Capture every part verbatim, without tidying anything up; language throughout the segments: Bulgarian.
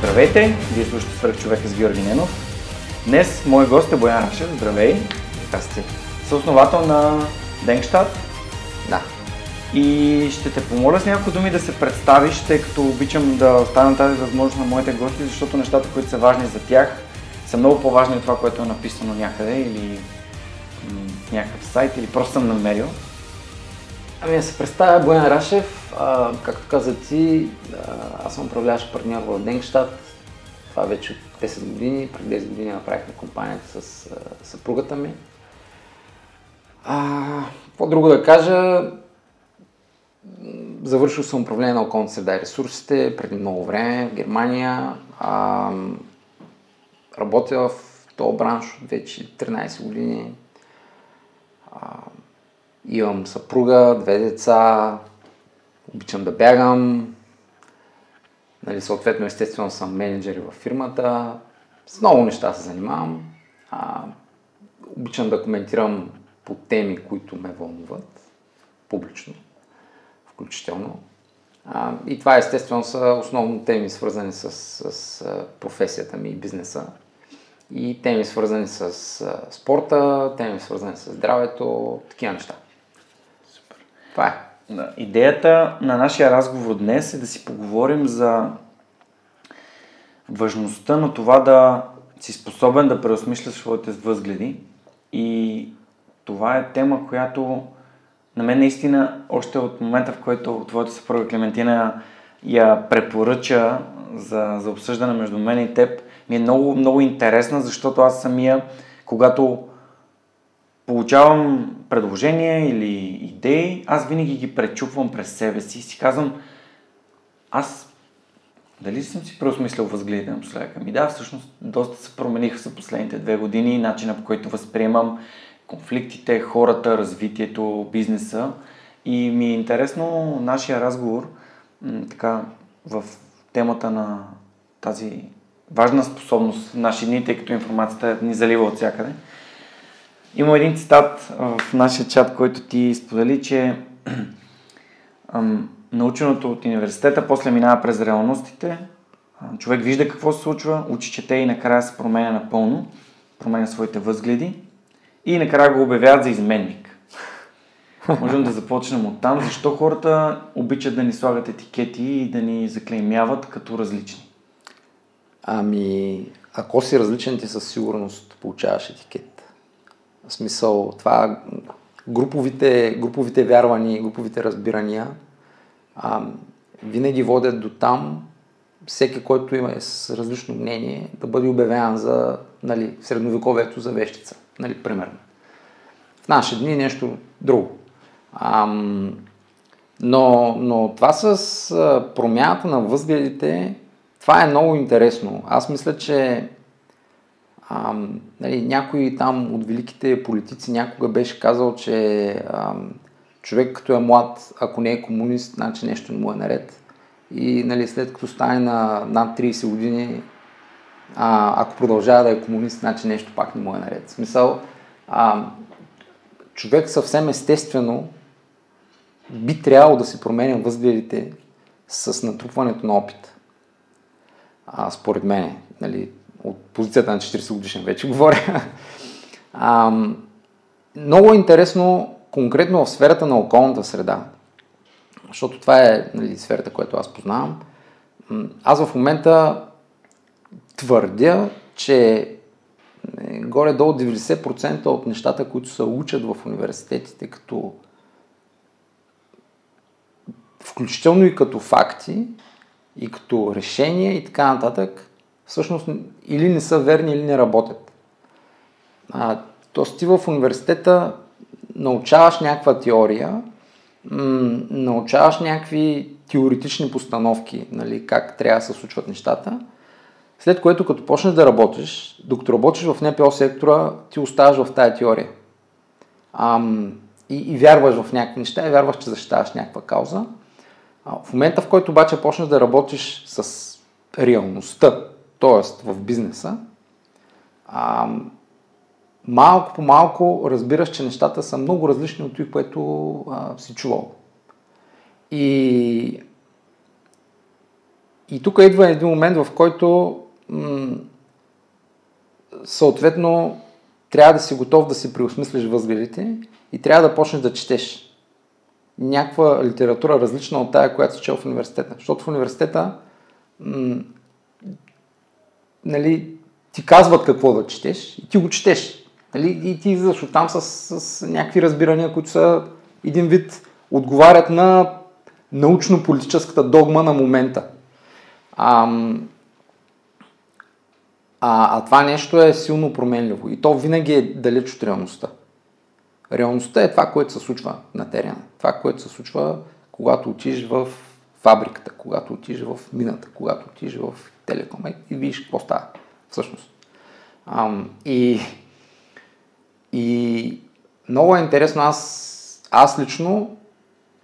Здравейте! Вие слушате Свръхчовека с Георги Ненов. Днес мой гост е Боян Рашев. Здравей! Здрасти! Съосновател на Денгщат. Да. И ще те помоля с няколко думи да се представиш, тъй като обичам да оставям тази възможност на моите гости, защото нещата, които са важни за тях, са много по-важни от това, което е написано някъде или в някакъв сайт, или просто съм намерил. Ами да се представя, Боян Рашев, а, както каза ти, а, аз съм управляващ партньор в Денгщат. Това вече от десет години, преди десет години направихме компанията с а, съпругата ми. А, какво друго да кажа, завършил съм управление на околната среда и ресурсите преди много време в Германия. А, работя в този бранш вече тринайсет години. А, Имам съпруга, две деца, обичам да бягам, нали, съответно естествено съм мениджър в фирмата, с много неща се занимавам, а, обичам да коментирам по теми, които ме вълнуват, публично, включително. А, и това естествено са основно теми, свързани с, с професията ми и бизнеса. И теми свързани с спорта, теми свързани с здравето, такива неща. Супер. Това е. Да. Идеята на нашия разговор днес е да си поговорим за важността на това да си способен да преосмисляш своите възгледи. И това е тема, която на мен наистина още от момента, в който твоята съпруга Клементина я препоръча за, за обсъждане между мен и теб, ми е много, много интересна, защото аз самия, когато получавам предложения или идеи, аз винаги ги пречупвам през себе си и си казвам, аз дали съм си преосмислял възгледите на последъка? Ми да, всъщност доста се промениха за последните две години, начина по който възприемам конфликтите, хората, развитието, бизнеса, и ми е интересно нашия разговор така в темата на тази важна способност в наши дни, тъй като информацията ни залива от всякъде. Има един цитат в нашия чат, който ти сподели, че наученото от университета после минава през реалностите, човек вижда какво се случва, учи, чете и накрая се променя напълно, променя своите възгледи и накрая го обявяват за изменник. Можем да започнем от там, защо хората обичат да ни слагат етикети и да ни заклеймяват като различни. Ами, ако си различен, ти със сигурност получаваш етикет. В смисъл, това груповите, груповите вярвания, груповите разбирания а, винаги водят до там, всеки, който има е с различно мнение, да бъде обявен за, нали, в средновековието за вещица, нали, примерно. В наши дни нещо друго. Ам, но, но това с промяната на възгледите, това е много интересно. Аз мисля, че ам, нали, някой там от великите политици някога беше казал, че ам, човек като е млад, ако не е комунист, значи нещо не му е наред. И нали, след като стане на над трийсет години, а, ако продължава да е комунист, значи нещо пак не му е наред. В смисъл, ам, човек съвсем естествено би трябвало да се променя възгледите с натрупването на опит. А, според мен, нали, от позицията на четирийсет годишен вече говоря. А, много интересно, конкретно в сферата на околната среда. защото това е, нали, сферата, която аз познавам. Аз в момента твърдя, че горе-долу деветдесет процента от нещата, които се учат в университетите, като включително и като факти, и като решения и така нататък, всъщност или не са верни, или не работят. А, тоест ти в университета научаваш някаква теория, м- научаваш някакви теоретични постановки, нали, как трябва да се случват нещата, след което като почнеш да работиш, докато работиш в НПО сектора, ти оставаш в тая теория. Ам, и, и вярваш в някакви неща, и вярваш, че защитаваш някаква кауза. А, в момента, в който обаче почнеш да работиш с реалността, т.е. в бизнеса, ам, малко по малко разбираш, че нещата са много различни от това, което а, си чувал. И... И тук идва един момент, в който м- съответно трябва да си готов да си преосмислиш възгледите и трябва да почнеш да четеш някаква литература различна от тая, която си чел в университета. Защото в университета м- нали, ти казват какво да четеш и ти го четеш. Нали, и ти излизаш оттам с, с, с някакви разбирания, които са един вид отговарят на научно-политическата догма на момента. А, а, а това нещо е силно променливо и то винаги е далеч от реалността. Реалността е това, което се случва на терена, това, което се случва, когато отидеш в фабриката, когато отидеш в мината, когато отидеш в телекома и видиш какво става всъщност. А, и, и много е интересно, аз, аз лично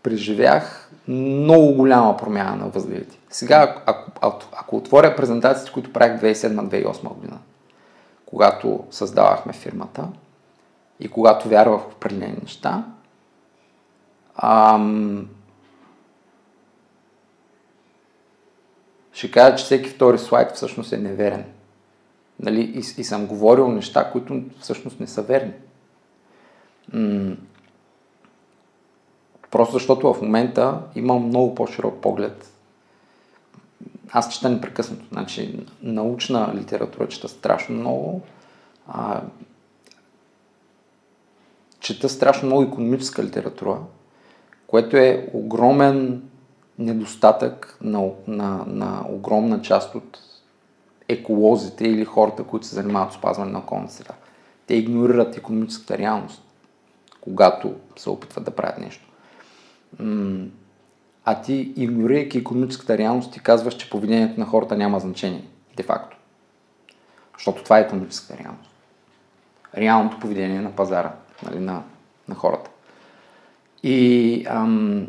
преживях много голяма промяна на възгледите. Сега, ако, ако, ако отворя презентациите, които правих две хиляди и седма - две хиляди и осма година, когато създавахме фирмата и когато вярвах в определени неща, ам... ще кажа, че всеки втори слайд всъщност е неверен. Нали? И, и съм говорил неща, които всъщност не са верни. М- Просто защото в момента имам много по-широк поглед. Аз чета непрекъснато. Значи, научна литература чета страшно много. А, чета страшно много икономическа литература, което е огромен недостатък на, на, на огромна част от еколозите или хората, които се занимават с опазване на околната среда. Те игнорират икономическата реалност, когато се опитват да правят нещо. А ти, игнорирайки икономическата реалност, ти казваш, че поведението на хората няма значение, де-факто. Защото това е икономическата реалност. Реалното поведение на пазара, нали, на, на хората. И ам,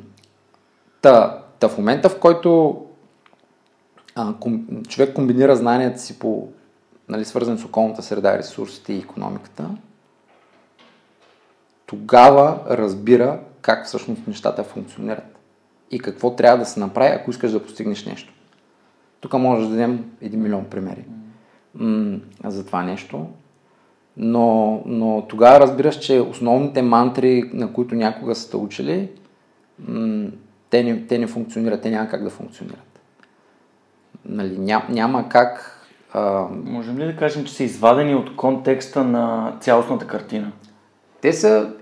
та, та в момента, в който а, ком, човек комбинира знанията си по, нали, свързани с околната среда, ресурсите и икономиката, тогава разбира как всъщност нещата функционират и какво трябва да се направи, ако искаш да постигнеш нещо. Тук можеш да дадем един милион примери mm. за това нещо, но, но тогава разбираш, че основните мантри, на които някога са те учили, те не, те не функционират, те няма как да функционират. Нали, ням, няма как... А... Можем ли да кажем, че са извадени от контекста на цялостната картина? Те са...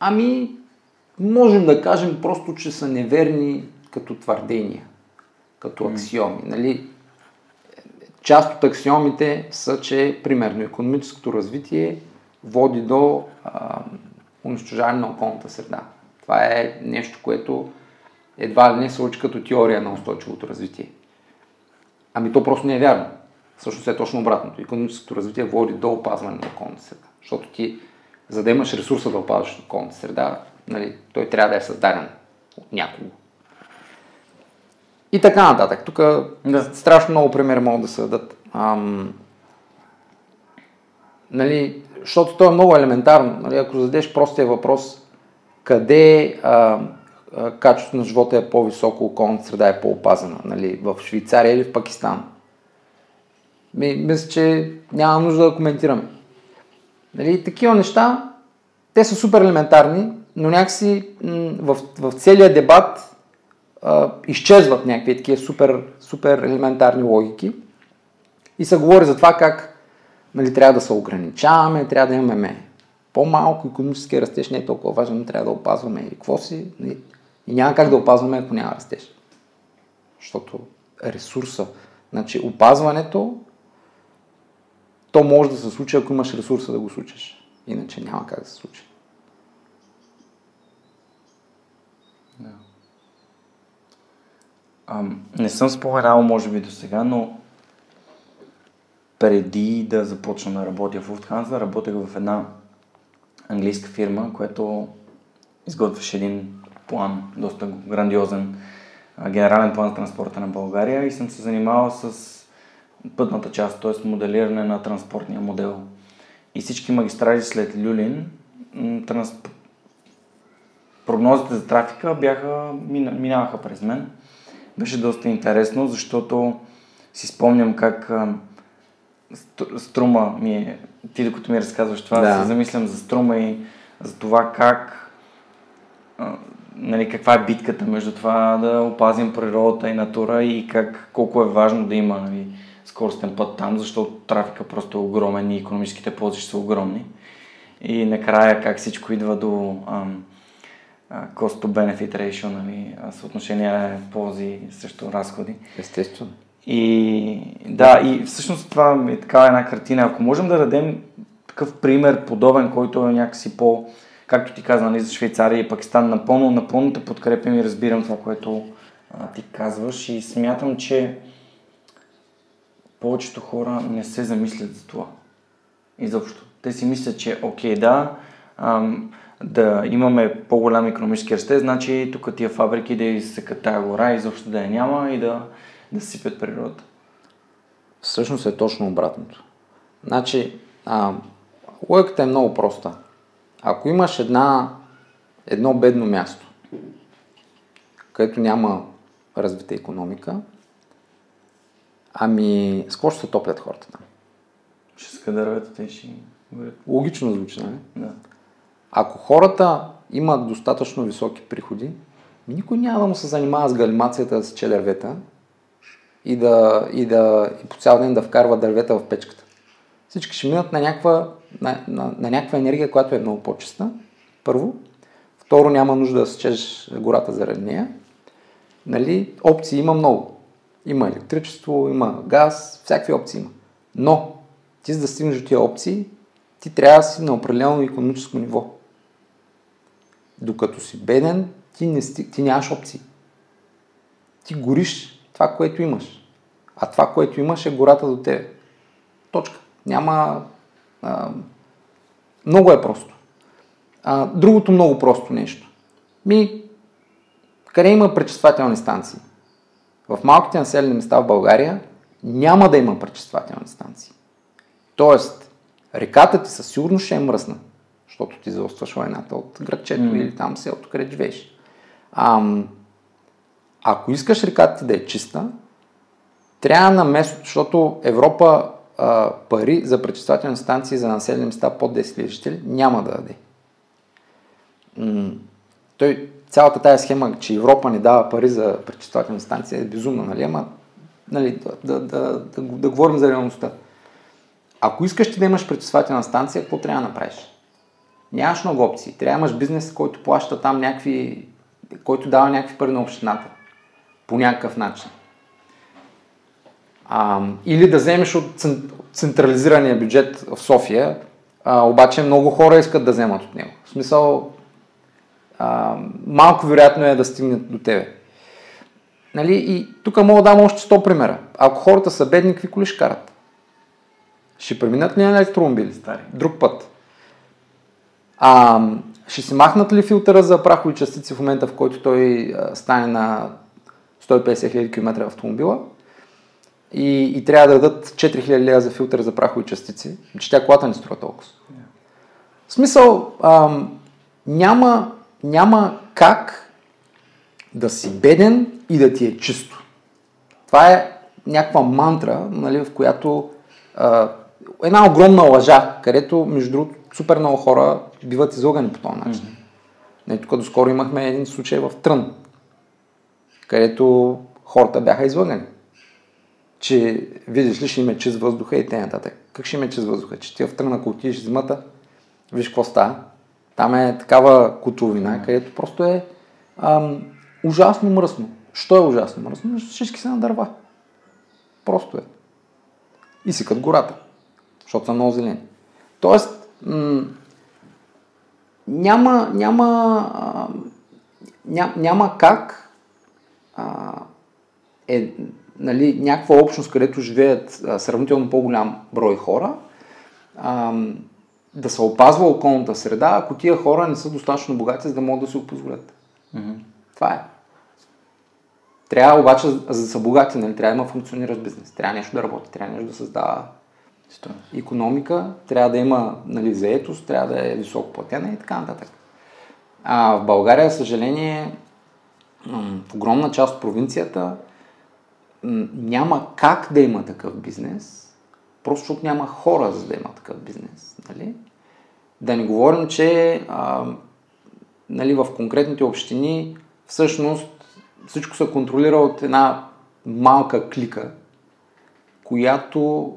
Ами, можем да кажем просто, че са неверни като твърдения, като аксиоми. Нали? Част от аксиомите са, че примерно икономическото развитие води до а, унищожаване на околната среда. Това е нещо, което едва ли не се учи като теория на устойчивото развитие. Ами то просто не е вярно. Всъщност е точно обратното. Икономическото развитие води до опазване на околната среда. Защото ти, за да имаш ресурса да опазваш околната среда, нали, той трябва да е създаден от някого. И така нататък. Тук да. Страшно много примери могат да се дадат. Ам... Нали, защото то е много елементарно. Нали, ако зададеш простия въпрос, къде а, а, качеството на живота е по-високо, околната среда е по-опазена, нали, в Швейцария или в Пакистан? Ми, мисля, че няма нужда да коментираме. Нали, такива неща, те са супер елементарни, но някакси м- в, в целия дебат а, изчезват някакви такива супер, супер елементарни логики и се говори за това как, нали, трябва да се ограничаваме, трябва да имаме по-малко, икономически растеж не е толкова важен, но трябва да опазваме и какво си, и няма как да опазваме, ако няма растеж. Защото ресурса, значи опазването, то може да се случи, ако имаш ресурса да го случиш. Иначе няма как да се случи. Да. А, не съм споменал, може би, до сега, но преди да започна да работя в Уфтханзла, работех в една английска фирма, която изготвяше един план, доста грандиозен, генерален план за транспорта на България, и съм се занимавал с пътната част, т.е. моделиране на транспортния модел. И всички магистрали след Люлин, трансп... прогнозите за трафика бяха, минаваха през мен. Беше доста интересно, защото си спомням как Струма ми е... Ти, докато ми разказваш това, да. се замислям за Струма и за това как... Нали, каква е битката между това да опазим природата и натура и как, колко е важно да има, нали, скоростен път там, защото трафика просто е огромен и икономическите ползи ще са огромни. И накрая как всичко идва до ам, cost to benefit ratio, нали, съотношение ползи срещу разходи. Естествено. И да, и всъщност това е такава една картина. Ако можем да дадем такъв пример подобен, който е някакси по... Както ти каза, нали, за Швейцария и Пакистан, напълно, напълно те подкрепям и разбирам това, което а, ти казваш, и смятам, че повечето хора не се замислят за това. Изобщо. Те си мислят, че окей, да, ам, да имаме по-голям икономически растеж, значи тук тия фабрики да изсекат тая гора, изобщо да я няма и да, да сипят природата. Всъщност е точно обратното. Значи, а, логиката е много проста. Ако имаш една, едно бедно място, където няма развита икономика, ами с какво ще се топлят хората там? Ще скадървят, те ще... Логично звучи, нали? Да. Ако хората имат достатъчно високи приходи, никой няма да му се занимава с галимацията да сече дървета и, да, и, да, и по цял ден да вкарва дървета в печката. Всички ще минат на някаква, на, на, на някаква енергия, която е много по-чиста. Първо. Второ, няма нужда да сечеш гората заради нея. Нали, опции има много. Има електричество, има газ, всякакви опции има. Но, ти за да стигнеш до тия опции, ти трябва да си на определено икономическо ниво. Докато си беден, ти, не стиг, ти нямаш опции. Ти гориш това, което имаш. А това, което имаш, е гората до тебе. Точка. Няма... А, много е просто. А, другото много просто нещо. Ми, къде има пречиствателни станции? В малките населени места в България няма да има пречиствателни станции. Тоест, реката ти със сигурност ще е мръсна, защото ти заостваш войната от градчето mm. или там селото, къде живееш. А, ако искаш реката ти да е чиста, трябва на место, защото Европа пари за пречиствателни станции за населени места под десет хиляди жители няма да даде. Той, цялата тая схема, че Европа не дава пари за пречиствателни станции, е безумна, нали? Ама, нали, да, да, да, да, да говорим за реалността. Ако искаш ти да имаш пречиствателна станция, какво трябва да направиш? Нямаш много опции. Трябва да имаш бизнес, който плаща там някакви, който дава някакви пари на общината. По някакъв начин. А, или да вземеш от централизирания бюджет в София, а, обаче много хора искат да вземат от него. В смисъл, а, малко вероятно е да стигнат до тебе. Нали? И тук мога да дам още сто примера. Ако хората са бедни, какви коли ще карат? Ще преминат ли на електромобили? Стари. Друг път. А, ще си махнат ли филтъра за прахови частици в момента, в който той стане на сто и петдесет хиляди км автомобила? И, и трябва да дадат четири хиляди лева за филтър за прахови частици, че тя колата не струва толкова. Yeah. В смисъл, ам, няма, няма как да си беден и да ти е чисто. Това е някаква мантра, нали, в която а, една огромна лъжа, където, между другото, супер много хора биват излъгани по този начин. Mm-hmm. Нали, тук доскоро имахме един случай в Трън, където хората бяха излъгани. Че видиш ли ще има чист въздуха и т.н. Как ще има чист въздуха? Че ти в Трън, ако отидеш зимата, виж какво става. Там е такава котловина, където просто е ам, ужасно мръсно. Що е ужасно мръсно? Всички са на дърва. Просто е. И сикат гората, защото са много зелени. Тоест, м- няма, няма, а, ня, няма как а, е, нали, някаква общност, където живеят а, сравнително по-голям брой хора, а, да се опазва околната среда, ако тия хора не са достатъчно богати, за да могат да се опозволят. Mm-hmm. Това е. Трябва обаче, за да са богати, нали, трябва да има функциониращ бизнес, трябва нещо да работи, трябва нещо да създава икономика, трябва да има, нали, заетост, трябва да е високо платена и така нататък. А в България, за съжаление, в огромна част от провинцията няма как да има такъв бизнес, просто защото няма хора, за да има такъв бизнес. Нали? Да не говорим, че а, нали, в конкретните общини всъщност всичко се контролира от една малка клика, която,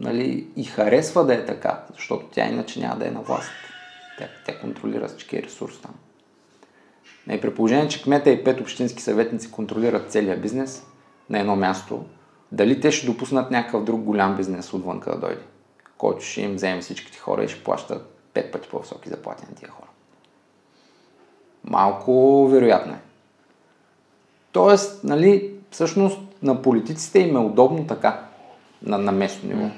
нали, и харесва да е така, защото тя иначе няма да е на власт. Тя, тя контролира всички ресурси там. И при положение, че кмета и пет общински съветници контролират целия бизнес на едно място, дали те ще допуснат някакъв друг голям бизнес отвънка да дойде, който ще им вземе всичките хора и ще плащат пет пъти по-високи заплати на тия хора? Малко вероятно е. Тоест, нали, всъщност на политиците им е удобно така, на, на местно ниво. Mm.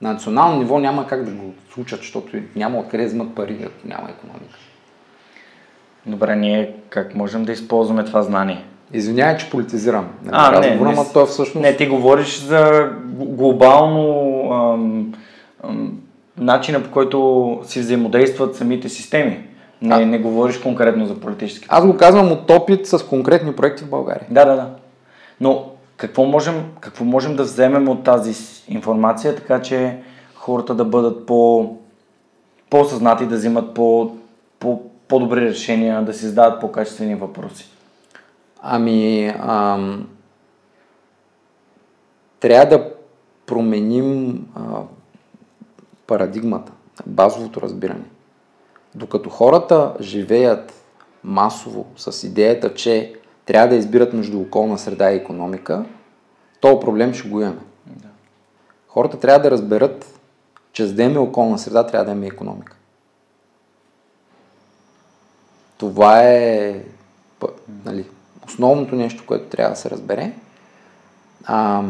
На национално ниво няма как да го случат, защото няма откъде да вземат пари, ако няма икономика. Добре, ние как можем да използваме това знание? Извинявай, че политизирам. Не, а, не, не, това всъщност... не, ти говориш за глобално ам, ам, начина, по който си взаимодействат самите системи. Не, а... не говориш конкретно за политически. Аз го казвам от опит с конкретни проекти в България. Да, да, да. Но какво можем, какво можем да вземем от тази информация, така че хората да бъдат по, по-съзнати, да взимат по, по, по-добри решения, да си задават по-качествени въпроси? Ами, ам, трябва да променим а, парадигмата, базовото разбиране. Докато хората живеят масово с идеята, че трябва да избират между околна среда и икономика, този проблем ще го имаме. Да. Хората трябва да разберат, че за да имаме околна среда, трябва да имаме икономика. Това е, нали, основното нещо, което трябва да се разбере. А,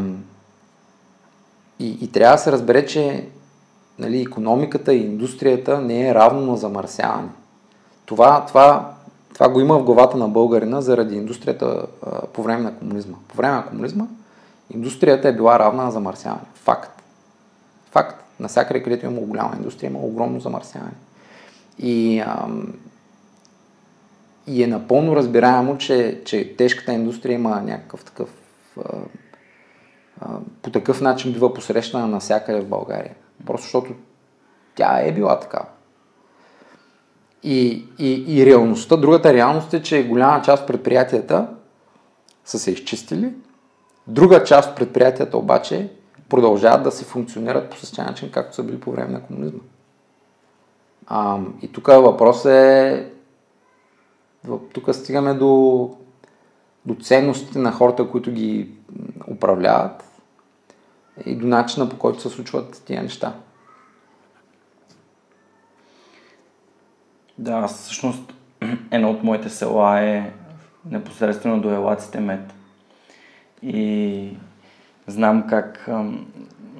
и, и трябва да се разбере, че, нали, икономиката и индустрията не е равно на замърсяване. Това, това, това го има в главата на българина заради индустрията а, по време на комунизма. По време на комунизма индустрията е била равна на замърсяване. Факт. Факт. Насякъде, където има голяма индустрия, има огромно замърсяване. И, а, и е напълно разбираемо, че, че тежката индустрия има някакъв такъв... А, а, по такъв начин бива посрещана насякъде в България. Просто защото тя е била така. И, и, и реалността, другата реалност е, че голяма част от предприятията са се изчистили, друга част от предприятията обаче продължават да се функционират по същия начин, както са били по време на комунизма. А, и тук въпрос е... Тук стигаме до, до ценностите на хората, които ги управляват, и до начина, по който се случват тия неща. Да, всъщност едно от моите села е непосредствено до Елаците-Мед. И знам как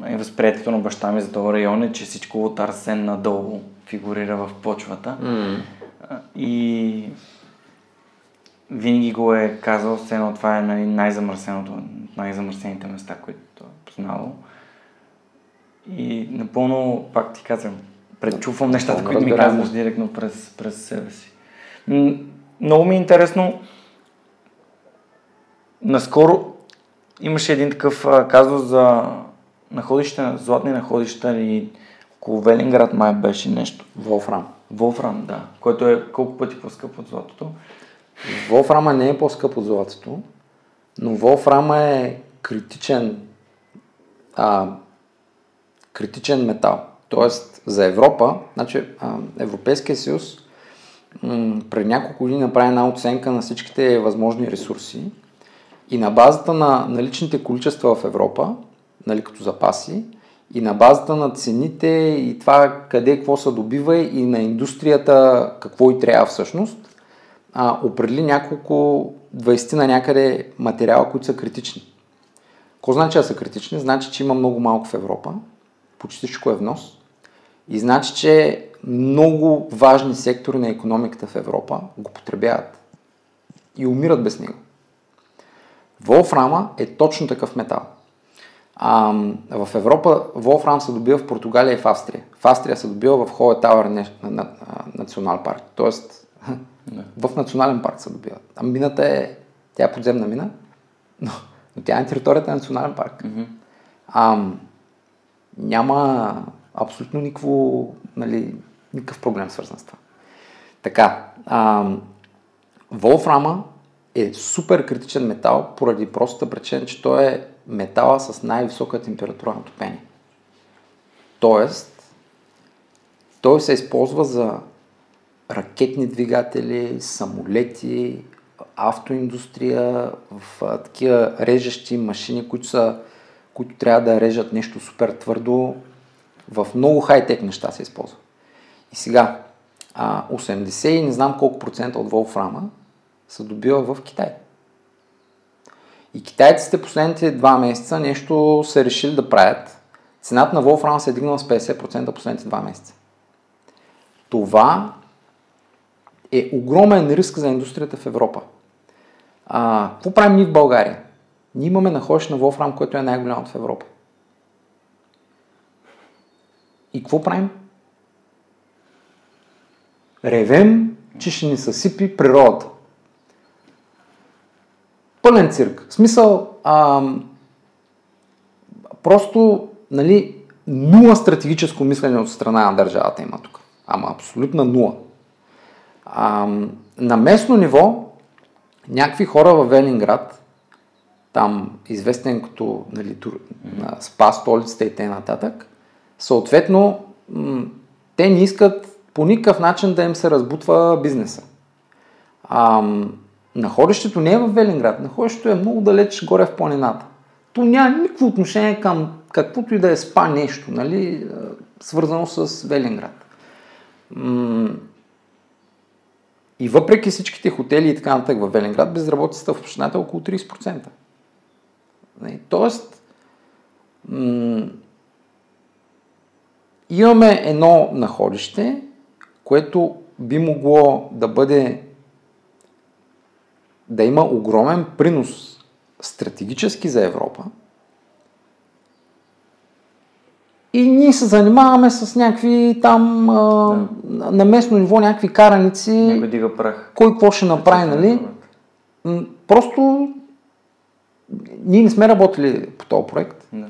е възприятието на баща ми за този район е, че всичко от арсен надолу фигурира в почвата. Mm. И винаги го е казал, все едно това е най-замърсеното, най-замърсените места, които е познавал. И напълно, пак ти казвам, предчувствам нещата, които ми казваш директно през, през себе си. Много ми е интересно. Наскоро имаше един такъв казус за находища, златни находища, и около Велинград май беше нещо. Волфрам. Волфрам, да. Който е колко пъти по-скъп от златото? Волфрама не е по-скъп от златото, но волфрама е критичен, а, критичен метал. Тоест за Европа, значи а, Европейския съюз м- пред няколко години направи една оценка на всичките възможни ресурси и на базата на наличните количества в Европа, нали, като запаси, и на базата на цените и това къде какво се добива и на индустрията какво и трябва всъщност, а, определи няколко двайсет на някъде материала, които са критични. Какво значи да са критични? Значи, че има много малко в Европа, почти всичко е внос, и значи, че много важни сектори на икономиката в Европа го потребяват и умират без него. Волфрама е точно такъв метал. А, в Европа волфрам се добива в Португалия и в Австрия. В Австрия се добива в Хоетауер национал парк, т.е. в национален парк се добива. А мината е, тя е подземна мина, но, но тя е на територията на национален парк. Mm-hmm. А, няма абсолютно никакво, нали, никакъв проблем свързан с това. Така, а, волфрама е супер критичен метал поради простата причина, че той е метала с най-висока температура на топение. Тоест, той се използва за ракетни двигатели, самолети, автоиндустрия, в такива режещи машини, които, са, които трябва да режат нещо супер твърдо. В много хай-тек неща се използва. И сега, осемдесет и не знам колко процента от волфрама се добива в Китай. И китайците последните два месеца нещо са решили да правят. Цената на волфрам се е дигнала с петдесет процента последните два месеца. Това е огромен риск за индустрията в Европа. А, какво правим ние в България? Ние имаме находище на волфрам, което е най-голямото в Европа. И какво правим? Ревем, че ще ни съсипи природата. Пълен цирк. В смисъл, а, просто, нали, нула стратегическо мислене от страна на държавата има тук. Ама абсолютно нула. А, на местно ниво, някакви хора във Велинград, там известен като, нали, тур, на спа столицата и т.н., съответно, м- те не искат по никакъв начин да им се разбутва бизнеса. Ам... Находището не е в Велинград, находището е много далеч горе в планината. То няма никакво отношение към каквото и да е спа нещо, нали, свързано с Велинград. И въпреки всичките хотели и така нататък в Велинград, безработицата в общината е около трийсет процента. Тоест, имаме едно находище, което би могло да бъде да има огромен принос стратегически за Европа и ние се занимаваме с някакви там а, да. на местно ниво някакви караници, кой какво ще направи, нали? Просто ние не сме работили по този проект, да.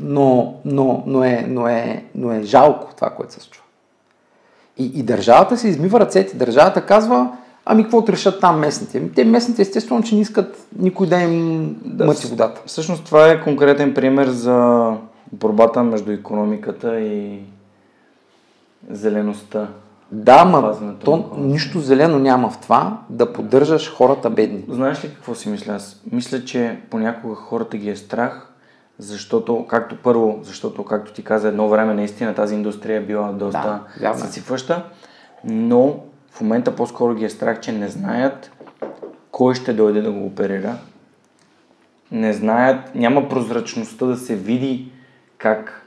но, но, но, е, но, е, но е жалко това, което се случва. И, и държавата се измива ръцете, държавата казва: ами какво решат там местните? Те местните естествено, че не искат никой да им да, мъти водата. Всъщност това е конкретен пример за борбата между икономиката и зелеността. Да, ма то нищо зелено няма в това да поддържаш хората бедни. Знаеш ли какво си мисля аз? Мисля, че понякога хората ги е страх, защото, както първо, защото, както ти каза, едно време наистина тази индустрия е била доста да, съцифваща, но в момента по-скоро ги е страх, че не знаят кой ще дойде да го оперира. Не знаят, няма прозрачността да се види как,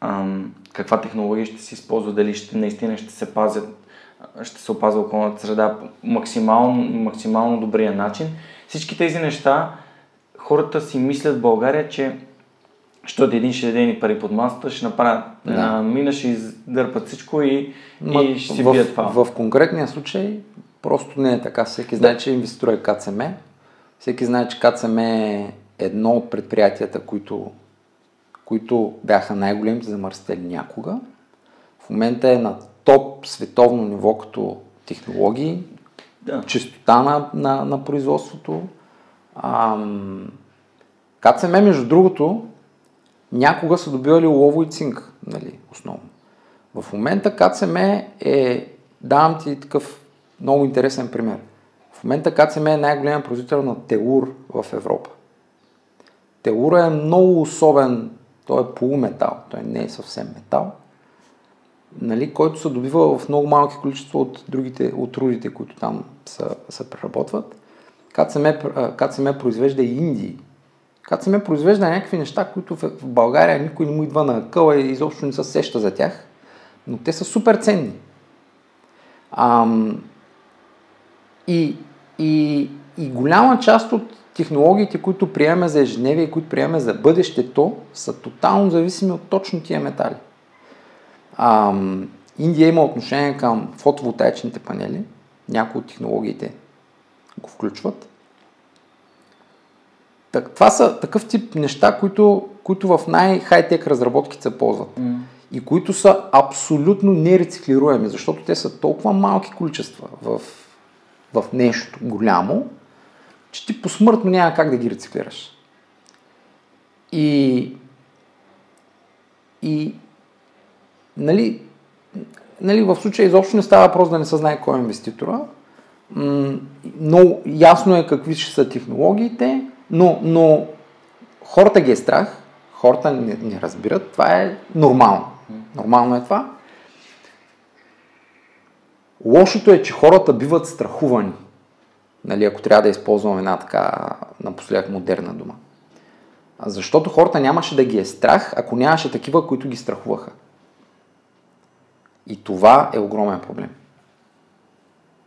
ам, каква технология ще се използва, дали ще, наистина ще се пазят, ще се опазва околната среда по максимално, максимално добрия начин. Всички тези неща хората си мислят в България, че защото един ще даде ни пари под масата, ще направят да. една мина, ще издърпат всичко и, Ма, и ще си в, бият това. В конкретния случай просто не е така. Всеки знае, да. че инвеститор е КЦМ. Всеки знае, че КЦМ е едно от предприятията, които, които бяха най-големите замърсители някога. В момента е на топ световно ниво като технологии, да. Чистота на, на, на производството. Ам... КЦМ, между другото, някога са добивали олово и цинк, нали, основно. В момента КЦМ е, давам ти такъв много интересен пример. В момента КЦМ е най-големият производител на телур в Европа. Телура е много особен, той е полуметал, той не е съвсем метал, нали, който се добива в много малки количества от другите, от рудите, които там се преработват. КЦМ, КЦМ произвежда и Индии. КЦМ произвежда някакви неща, които в България никой не му идва на къла и изобщо не се сеща за тях, но те са супер ценни. Ам, и, и, и голяма част от технологиите, които приемаме за ежедневие и които приемаме за бъдещето, са тотално зависими от точно тия метали. Ам, Индия има отношение към фотоволтаичните панели. Някои от технологиите го включват. Так, това са такъв тип неща, които, които в най-хай-тек разработките се ползват. Mm. И които са абсолютно нерециклируеми, защото те са толкова малки количества в, в нещо голямо, че ти посмъртно няма как да ги рециклираш. И, и нали, нали, в случая изобщо не става въпрос да не се знае кой е инвеститора. Много ясно е какви ще са технологиите, но, но хората ги е страх, хората не, не разбират, това е нормално. Нормално е това. Лошото е, че хората биват страхувани. Нали, ако трябва да използвам една така напоследък модерна дума. Защото хората нямаше да ги е страх, ако нямаше такива, които ги страхуваха. И това е огромен проблем.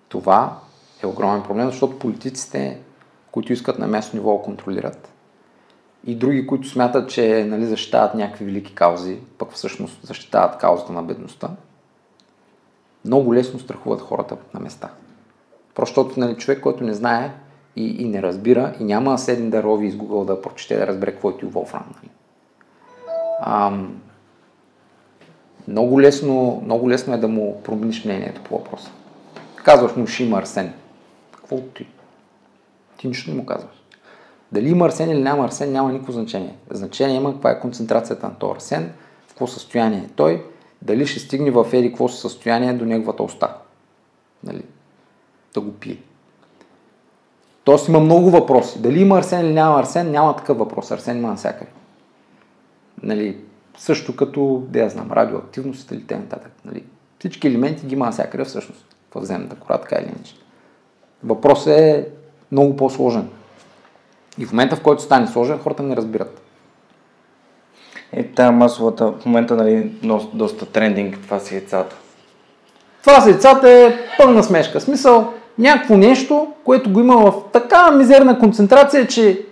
Това е огромен проблем, защото политиците, които искат на местно ниво, контролират. И други, които смятат, че нали, защитават някакви велики каузи, пък всъщност защитават каузата на бедността, много лесно страхуват хората на места. Просто нали, човек, който не знае и, и не разбира, и няма седен да рови из Google да прочете, да разбере какво е ти Волфрам. Нали. Ам, много, лесно, много лесно е да му промениш мнението по въпроса. Казваш му, ще има арсен. Какво ти? Ти нищо не му казваш. Дали има арсен или няма арсен, няма никакво значение. Значение има каква е концентрацията на този арсен, в какво състояние е той, дали ще стигне в еди какво състояние до неговата уста. Нали? Да го пие. Тоест има много въпроси. Дали има арсен или няма арсен, няма такъв въпрос. Арсен има навсякъде. Нали? Също като, да я знам, радиоактивност или т.н. Нали? Всички елементи ги има навсякъде всъщност. В земната кора, така или иначе. Въпросът е много по-сложен. И в момента, в който стане сложен, хората не разбират. Е, тая масовата, в момента, нали, доста трендинг, това с яйцата. Това с яйцата е пълна смешка. В смисъл, някакво нещо, което го има в такава мизерна концентрация, че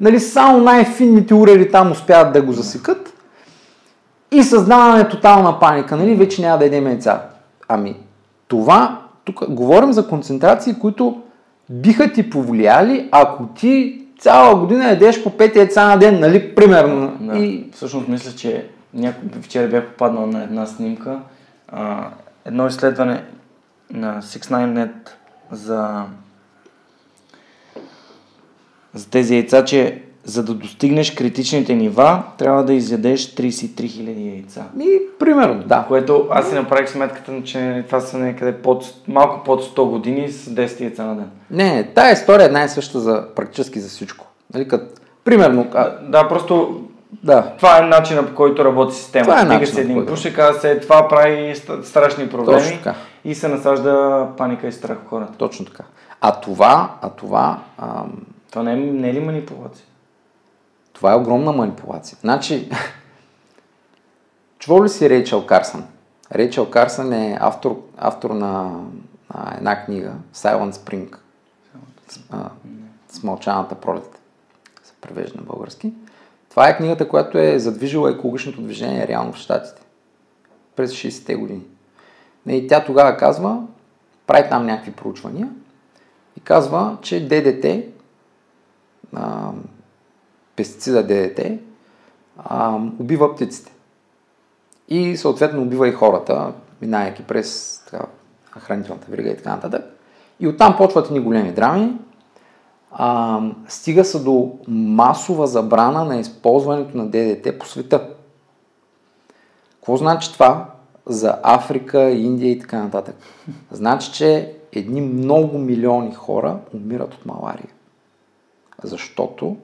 нали, само най-финните урери там успяват да го засекат и създаваме тотална паника. Нали, вече няма да едем яйца. Ами, това, тук говорим за концентрации, които биха ти повлияли, ако ти цяла година ядеш по пет яйца на ден, нали, примерно. Да, и... Всъщност мисля, че няко... вчера бях попаднал на една снимка, а, едно изследване на шестнайсет нет за... за тези яйца, че за да достигнеш критичните нива, трябва да изядеш трийсет и три хиляди яйца. Ми, примерно, да. Което аз си направих сметката, че това са някъде под, малко под сто години с десет яйца на ден. Не, тая история е една и съща за, практически за всичко. Нали, кът, примерно... А... Да, да, просто да. Това е начинът, по който работи системата. Това е начинът, се един пушек, а се това прави страшни проблеми и се насажда паника и страх в хората. Точно така. А това... А това ам... То не е, не е ли манипулация? Това е огромна манипулация. Значи, чува ли си Рейчъл Карсън? Рейчъл Карсън е автор, автор на, на една книга, Silent Spring, с, а, с мълчаната пролет, се превежда на български. Това е книгата, която е задвижила екологичното движение реално в Щатите през шейсетте години. И тя тогава казва, прави там някакви проучвания и казва, че ДДТ, а, пестицида ДДТ, а, убива птиците. И съответно убива и хората. минавайки през така, хранителната верига и така нататък. И оттам почват ни големи драми. А, стига се до масова забрана на използването на ДДТ по света. Какво значи това за Африка, Индия и така нататък? Значи, че едни много милиони хора умират от малария. Защото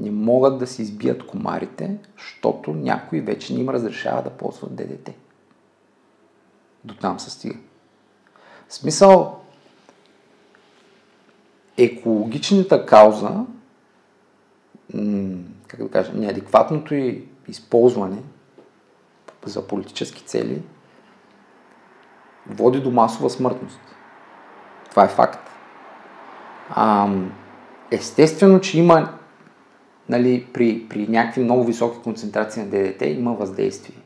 не могат да се избият комарите, защото някой вече не им разрешава да ползват ДДТ. До там се стига. В смисъл, екологичната кауза, как да кажа, неадекватното и използване за политически цели води до масова смъртност. Това е факт. А, естествено, че има, нали, при, при някакви много високи концентрации на ДДТ има въздействие.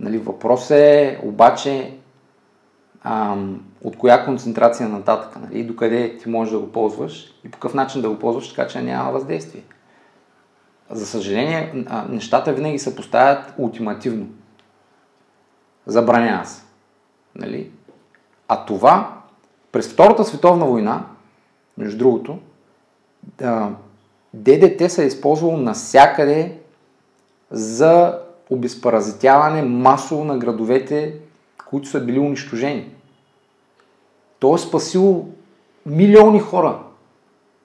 Нали, въпрос е обаче а, от коя концентрация нататък, нали, докъде ти можеш да го ползваш и по какъв начин да го ползваш, така че няма въздействие. За съжаление, нещата винаги се поставят ултимативно. Забранява се. Нали? А това, през Втората световна война, между другото, ДДТ се е използвало навсякъде за обезпаразитяване масово на градовете, които са били унищожени. То е спасило милиони хора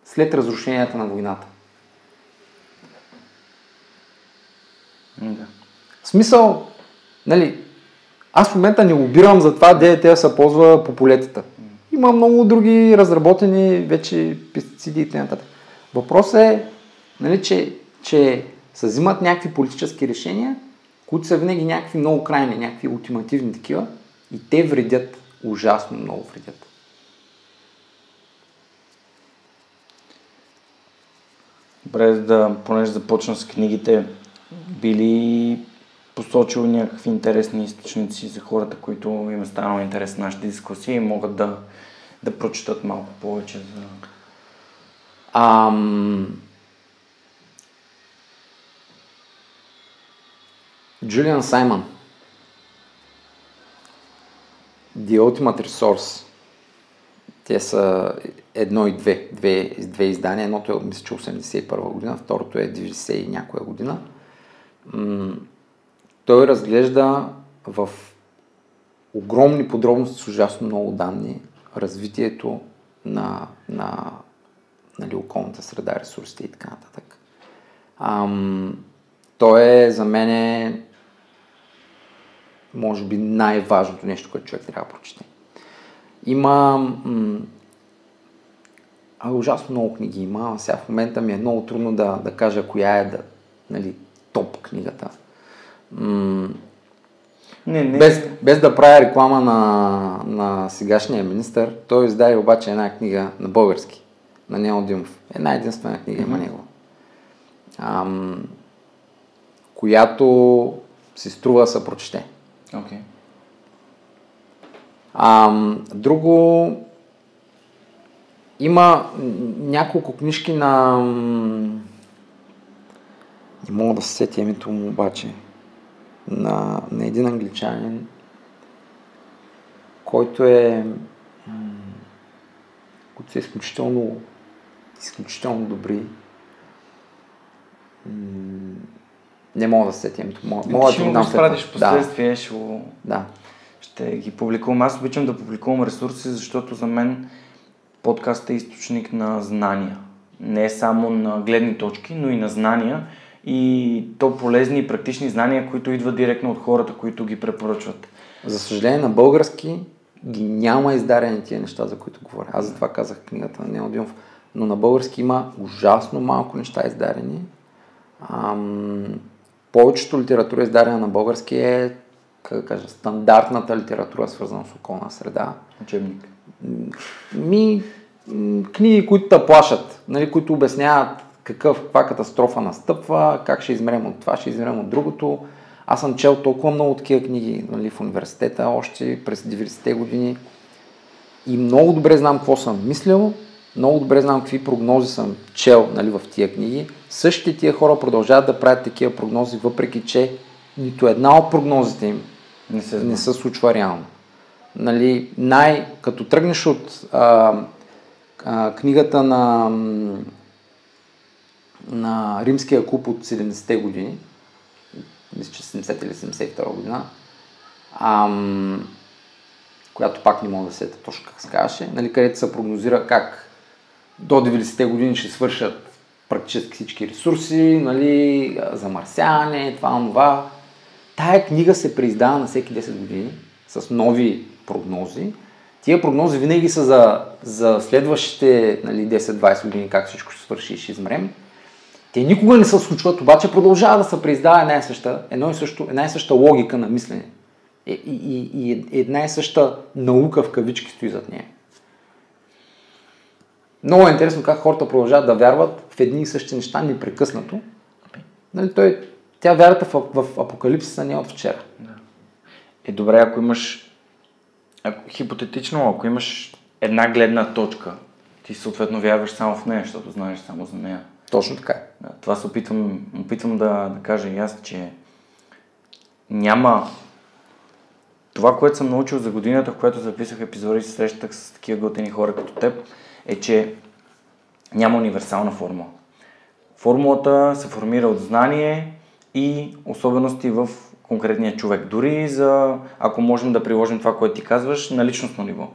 след разрушенията на войната. Да. В смисъл, нали, аз в момента не лобирам за това ДДТ се ползва по полетата. Има много други разработени вече пестициди и т.н. Въпрос е, нали, че, че се взимат някакви политически решения, които са винаги някакви много крайни, някакви ултимативни такива и те вредят, ужасно много вредят. Добре, да, понеже започна с книгите, били посочил някакви интересни източници за хората, които им е станало интерес в нашите дискусии и могат да, да прочитат малко повече за... Ам... Джулиан Саймон, The Ultimate Resource. Те са едно и две, две, две издания. Едното е, мисля, че осемдесет и първа година, второто е деветдесет и някоя година. Той разглежда в огромни подробности с ужасно много данни развитието на, на, на околната среда, ресурсите и така нататък. Ам, той е за мен е, може би най-важното нещо, което човек трябва да прочете. Има м- а, ужасно много книги има. Сега в момента ми е много трудно да, да кажа коя е да, нали, топ книгата. М- не, не. Без, без да правя реклама на, на сегашния министър, той издаде обаче една книга на български, на Нено Димов. Една единствена книга има mm-hmm. него. Ам, която се струва да се прочете. Okay. Ам, друго, има няколко книжки на... Не мога да се сетя името му обаче. На, на един англичанин, който е които са изключително, изключително добри. Не мога да се сетя името. Мога ще да му го спратиш последствие. Да. Ще, го... да. Ще ги публикувам. Аз обичам да публикувам ресурси, защото за мен подкастът е източник на знания. Не само на гледни точки, но и на знания. И то полезни и практични знания, които идват директно от хората, които ги препоръчват. За съжаление на български ги няма издадени тия неща, за които говоря. Аз затова казах книгата на Нено Димов. Но на български има ужасно малко неща издадени. Ам... Повечето литература, издадена на български, е, как да кажа, стандартната литература, свързана с околна среда. Учебник. Ми... Книги, които те плашат, нали, които обясняват какъв, каква катастрофа настъпва, как ще измерем от това, ще измерем от другото. Аз съм чел толкова много такива книги, нали, в университета още през деветдесетте години и много добре знам какво съм мислил, много добре знам какви прогнози съм чел, нали, в тия книги. Същите тия хора продължават да правят такива прогнози, въпреки че нито една от прогнозите им не се, не се случва реално. Нали, най- като тръгнеш от а, а, книгата на, на Римския клуб от седемдесетте години, мисля, че седемдесета или седемдесет и втора година, ам, която пак не мога да сета точно как се казваше, нали, където се прогнозира как до деветдесетте години ще свършат практически всички ресурси, нали, замърсяване, това, това. Тая книга се преиздава на всеки десет години с нови прогнози. Тия прогнози винаги са за, за следващите, нали, десет-двайсет години, как всичко ще свърши и ще измрем. Те никога не се случват, обаче продължава да се преиздава една и съща, едно и също, една и съща логика на мислене. И, и, и една и съща наука в кавички стои зад нея. Много е интересно как хората продължават да вярват в едни и същи неща непрекъснато. Нали, той, тя вярата в, в апокалипсиса не е от вчера. Е, добре, ако имаш, ако, хипотетично, ако имаш една гледна точка, ти съответно вярваш само в нея, защото знаеш само за нея. Точно така. Това се опитвам, опитвам да, да кажа и аз, че няма... Това, което съм научил за годината, в която записах епизоди и се срещах с такива готини хора като теб, е, че няма универсална формула. Формулата се формира от знание и особености в конкретния човек. Дори за, ако можем да приложим това, което ти казваш, на личностно ниво.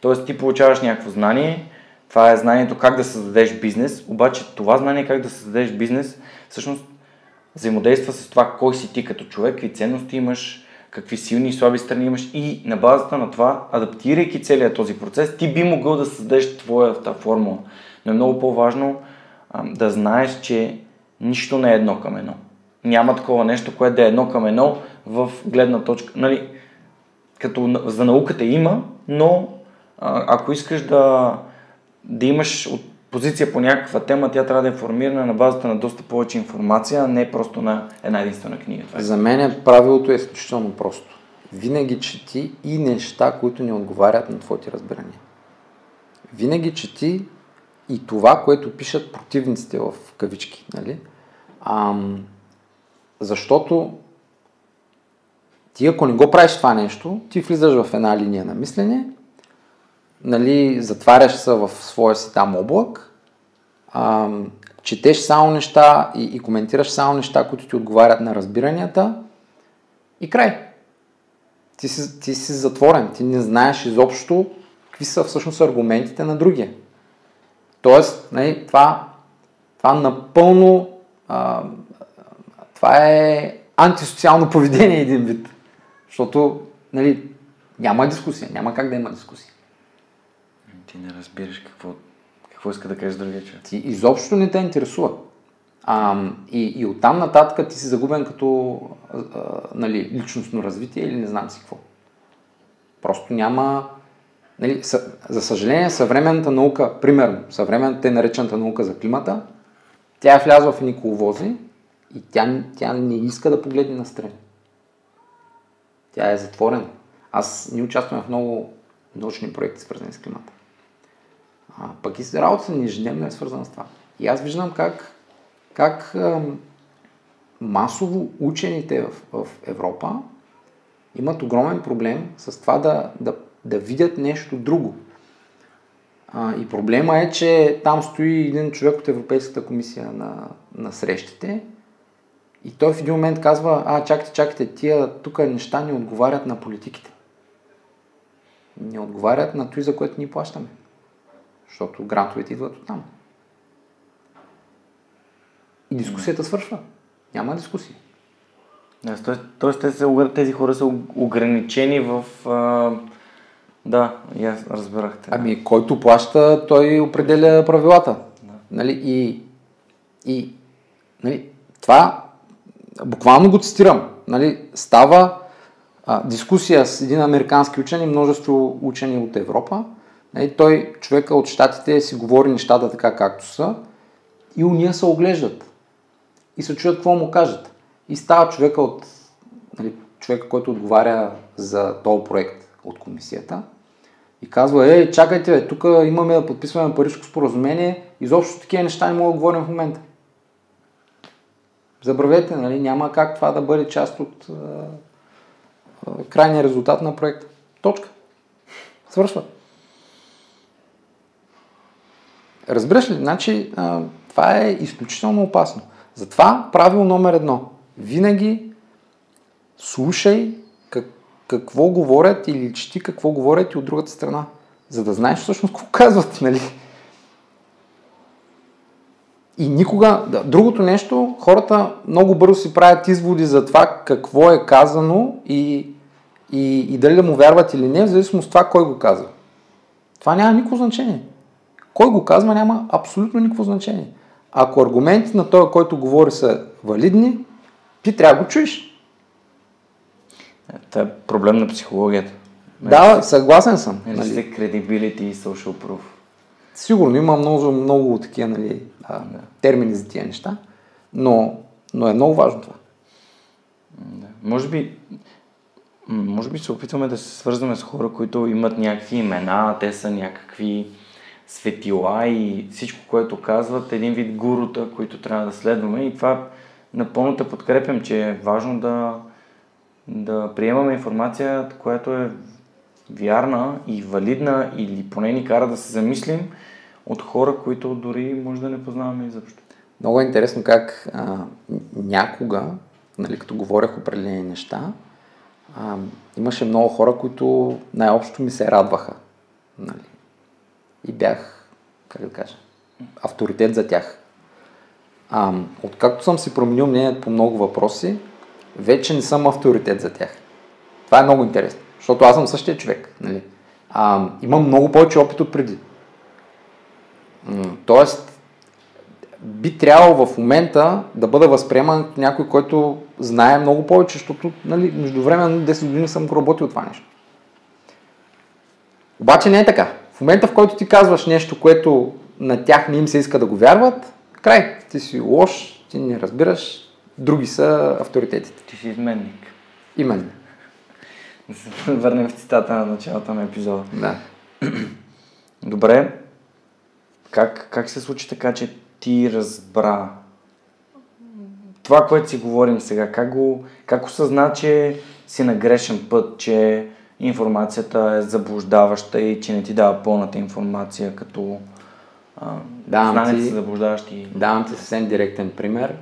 Тоест ти получаваш някакво знание, това е знанието как да създадеш бизнес, обаче това знание как да създадеш бизнес всъщност взаимодейства с това кой си ти като човек, какви ценности имаш, какви силни и слаби страни имаш и на базата на това, адаптирайки целият този процес, ти би могъл да създадеш твоята формула. Но е много по-важно а, да знаеш, че нищо не е едно към едно. Няма такова нещо, което да е едно към едно в гледна точка. Нали, като за науката има, но а, ако искаш да, да имаш от позиция по някаква тема, тя трябва да е формирана на базата на доста повече информация, а не просто на една единствена книга. За мен правилото е изключително просто. Винаги чети и неща, които не отговарят на твоите разбирания. Винаги чети и това, което пишат противниците в кавички. Нали? Ам, защото ти ако не го правиш това нещо, ти влизаш в една линия на мислене, нали, затваряш се в своя си там облак, а, четеш само неща и, и коментираш само неща, които ти отговарят на разбиранията и край. Ти си, ти си затворен, ти не знаеш изобщо какви са всъщност аргументите на другия. Тоест, нали, това, това напълно а, това е антисоциално поведение един вид, защото, нали, няма дискусия, няма как да има дискусия. Ти не разбираш какво, какво иска да кажеш другия човек. Ти изобщо не те интересува. А, и, и оттам нататък ти си загубен като а, а, нали, личностно развитие или не знам си какво. Просто няма... Нали, съ, за съжаление, съвременната наука, примерно, съвременната е наречената наука за климата, тя е влязла в едни коловози и тя, тя не иска да погледне настрани. Тя е затворена. Аз не участвам в много научни проекти, свързани с климата. А, пък и работата ни ежедневно е свързана с това. И аз виждам как, как ам, масово учените в, в Европа имат огромен проблем с това да, да, да видят нещо друго. А, и проблема е, че там стои един човек от Европейската комисия на, на срещите и той в един момент казва: а, чакайте, чакайте, тия тук неща не отговарят на политиките. Не отговарят на това, за което ние плащаме. Защото грантовете идват оттам. И дискусията свършва. Няма дискусии. Yeah, Тоест те се, тези хора са ограничени в... А... Да, аз разбирахте. Ами който плаща, той определя правилата. Yeah. Нали? И, и нали, това буквално го цитирам. Нали? Става а, дискусия с един американски учен и множество учени от Европа. Той, човека от щатите, си говори нещата така както са и уния се оглеждат и се чуят какво му кажат. И става човека от, нали, човека, който отговаря за този проект от комисията и казва: е, чакайте, бе, тук имаме да подписваме Парижско споразумение, изобщо такива неща не мога да говорим в момента. Забравете, нали, няма как това да бъде част от крайния резултат на проекта. Точка. Свършва. Разбираш ли? Значи, а, това е изключително опасно. Затова правило номер едно. Винаги слушай как, какво говорят или чети какво говорят и от другата страна, за да знаеш всъщност какво казват, нали? И никога... Другото нещо, хората много бързо си правят изводи за това какво е казано и, и, и дали да му вярват или не, в зависимост от това кой го казва. Това няма никакво значение. Кой го казва няма абсолютно никакво значение. Ако аргументите на този, който говори, са валидни, ти трябва да го чуеш. Това е проблем на психологията. Да, съгласен съм. Нали? Нали? Credibility и social proof. Сигурно има много, много такива, нали, да, термини за тия неща, но, но е много важно това. Да. Може би, може би се опитваме да се свързваме с хора, които имат някакви имена, те са някакви светила и всичко, което казват, един вид гурута, които трябва да следваме, и това напълно те подкрепям, че е важно да, да приемаме информация, която е вярна и валидна, или поне ни кара да се замислим, от хора, които дори може да не познаваме изобщо. Много е интересно как а, някога, нали, като говорех определени неща, а, имаше много хора, които най-общо ми се радваха. Нали? И бях, как да кажа, авторитет за тях. А, откакто съм си променил мнението по много въпроси, вече не съм авторитет за тях. Това е много интересно, защото аз съм същия човек. Нали? А, имам много повече опит от преди. Тоест, би трябвало в момента да бъда възприеман някой, който знае много повече, защото, нали, междувременно десет години съм работил това нещо. Обаче не е така. В момента, в който ти казваш нещо, което на тях не им се иска да го вярват, край, ти си лош, ти не разбираш, други са авторитетите. Ти си изменник. Именно. Да се върнем в цитата на началото на епизода. Да. Добре. Как, как се случи така, че ти разбра това, което си говорим сега? Как, го, как осъзна, че си на грешен път, че информацията е заблуждаваща и че не ти дава пълната информация, като знанието са заблуждаващи? Давам ти съвсем директен пример.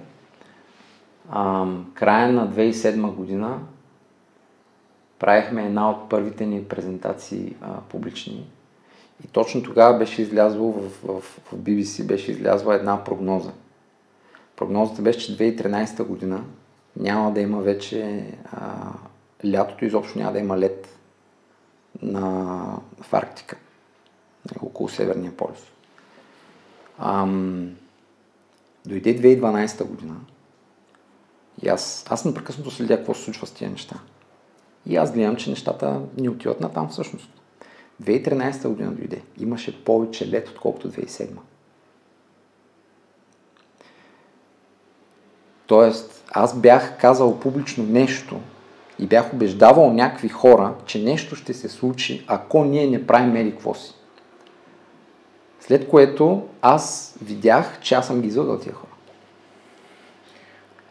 А, края на две хиляди и седма година правихме една от първите ни презентации а, публични. И точно тогава беше излязла в, в, в Би Би Си беше излязла една прогноза. Прогнозата беше, че две хиляди и тринадесета година няма да има вече а, лятото, изобщо няма да има лед на, в Арктика, около Северния полюс. Ам, дойде две хиляди и дванадесета година и аз, аз непрекъснато следя какво се случва с тия неща. И аз гледам, че нещата ни отиват на там всъщност. две хиляди и тринадесета година дойде. Имаше повече лед, отколкото две хиляди и седма. Тоест, аз бях казал публично нещо и бях убеждавал някакви хора, че нещо ще се случи, ако ние не правим еди какво си. След което аз видях, че аз съм ги излъгал тия хора.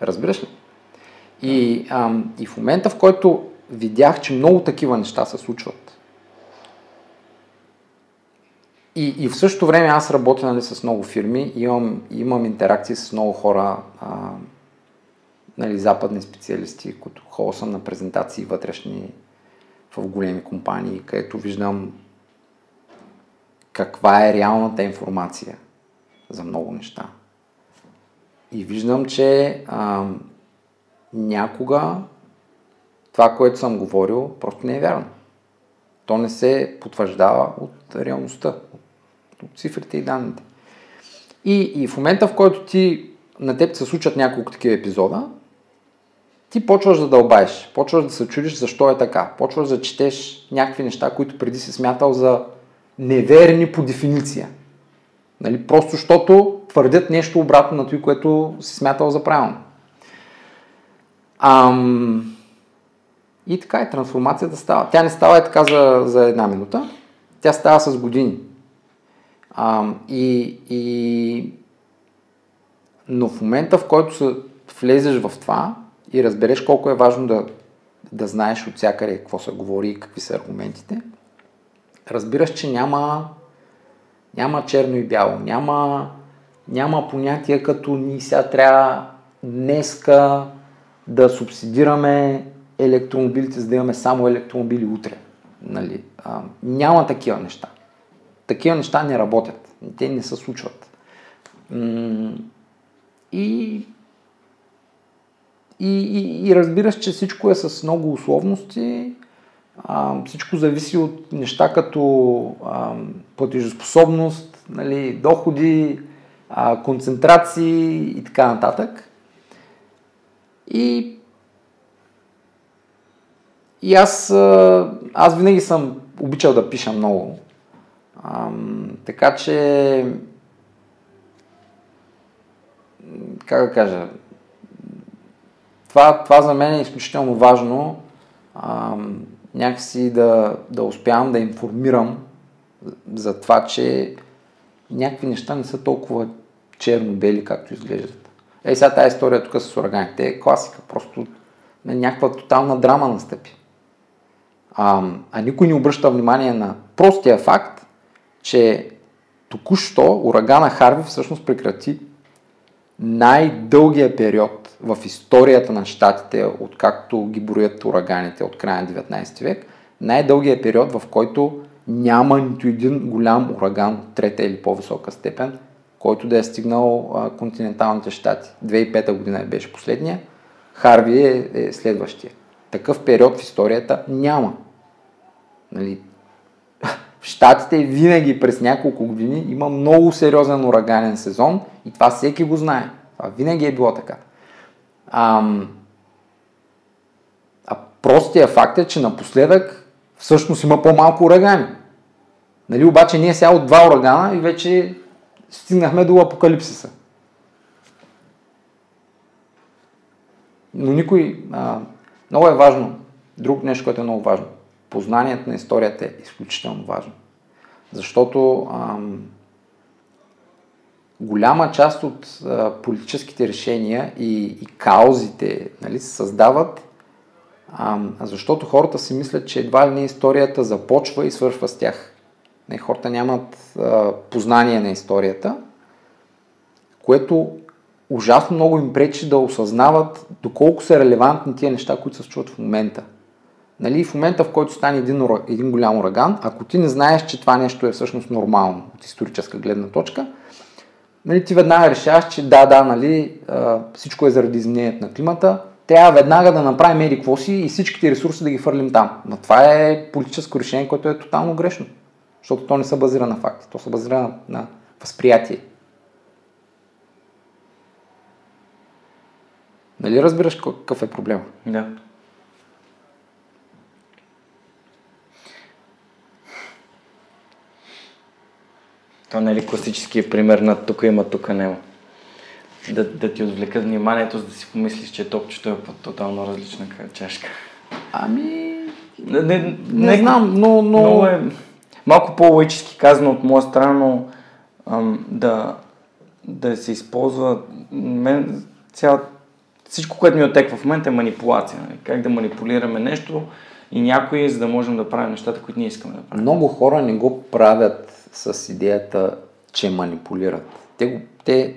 Разбираш ли? И, ам, и в момента, в който видях, че много такива неща се случват, И, и в същото време аз работя, нали, с много фирми, имам, имам интеракции с много хора, а, нали, западни специалисти, които ходя съм на презентации вътрешни в големи компании, където виждам каква е реалната информация за много неща. И виждам, че а, някога това, което съм говорил, просто не е вярно. То не се потвърждава от реалността, от цифрите и данните. И, и в момента, в който ти, на теб се случат няколко такива епизода, ти почваш да дълбаеш, почваш да се чудиш защо е така, почваш да четеш някакви неща, които преди си смятал за неверни по дефиниция. Нали? Просто защото твърдят нещо обратно на това, което си смятал за правилно. Ам... И така и трансформацията става. Тя не става е така за, за една минута. Тя става с години. А, и, и... Но в момента, в който влезеш в това и разбереш колко е важно да да знаеш от всякъде какво се говори и какви са аргументите, разбираш, че няма, няма черно и бяло, няма, няма понятие като ние сега трябва днеска да субсидираме електромобилите, за да имаме само електромобили утре. Нали? А, няма такива неща. Такива неща не работят. Те не се случват. И, и, и разбираш, че всичко е с много условности. А, всичко зависи от неща като а, платежоспособност, нали, доходи, а, концентрации и така нататък. И, и аз, аз винаги съм обичал да пиша много. А, така че, как да кажа, това, това за мен е изключително важно. А, някакси да, да успявам да информирам за това, че някакви неща не са толкова черно-бели, както изглеждат. Ей, сега тази история тук с ураганите е класика, просто някаква тотална драма настъпи. А, а никой не обръща внимание на простия факт, че току-що урагана Харви всъщност прекрати най-дългия период в историята на щатите, откакто ги броят ураганите от края на деветнайсети век, най-дългия период, в който няма нито един голям ураган от трета или по-висока степен, който да е стигнал а, континенталните щати. две хиляди и пета година беше последния, Харви е, е следващия. Такъв период в историята няма. Нали? В щатите винаги през няколко години има много сериозен ураганен сезон и това всеки го знае. Това винаги е било така. А, а простия факт е, че напоследък всъщност има по-малко урагани. Нали, обаче ние сега от два урагана и вече стигнахме до апокалипсиса. Но никой... А, много е важно. Друг нещо, което е много важно. Познанието на историята е изключително важно. Защото ам, голяма част от а, политическите решения и, и каузите, нали, се създават, ам, защото хората си мислят, че едва ли не историята започва и свършва с тях. Не, хората нямат а, познание на историята, което ужасно много им пречи да осъзнават доколко са релевантни тия неща, които се случват в момента. Нали, в момента, в който стане един, един голям ураган, ако ти не знаеш, че това нещо е всъщност нормално от историческа гледна точка, нали, ти веднага решаваш, че да, да, нали, всичко е заради изменението на климата, трябва веднага да направим еди какво си и всичките ресурси да ги хвърлим там. Но това е политическо решение, което е тотално грешно, защото то не се базира на факти, то се базира на, на възприятие. Нали разбираш какъв е проблема? Да. То не е ли класическия пример на тук има, тук няма? Да, да ти отвлека вниманието, за да си помислиш, че топчето е под тотално различна чашка. Ами... Не, не, не, не знам, но... но... но е... Малко по-логически казано от моя страна, но ам, да, да се използва... Мен цял... Всичко, което ми отеква в момента, е манипулация. Нали? Как да манипулираме нещо и някой, за да можем да правим нещата, които ние искаме да правим. Много хора не го правят с идеята, че манипулират. Те, го, те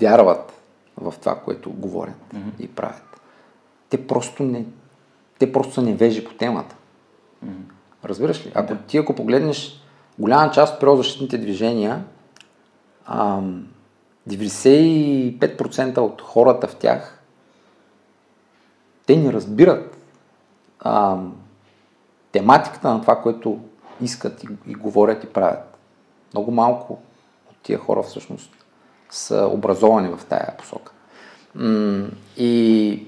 вярват в това, което говорят mm-hmm. и правят. Те просто не, те просто са невежи по темата. Mm-hmm. Разбираш ли? Ако да. ти, ако погледнеш голяма част от природозащитните движения, ам, деветдесет и пет процента от хората в тях, те не разбират а, тематиката на това, което искат и, и говорят и правят. Много малко от тия хора всъщност са образовани в тая посока. И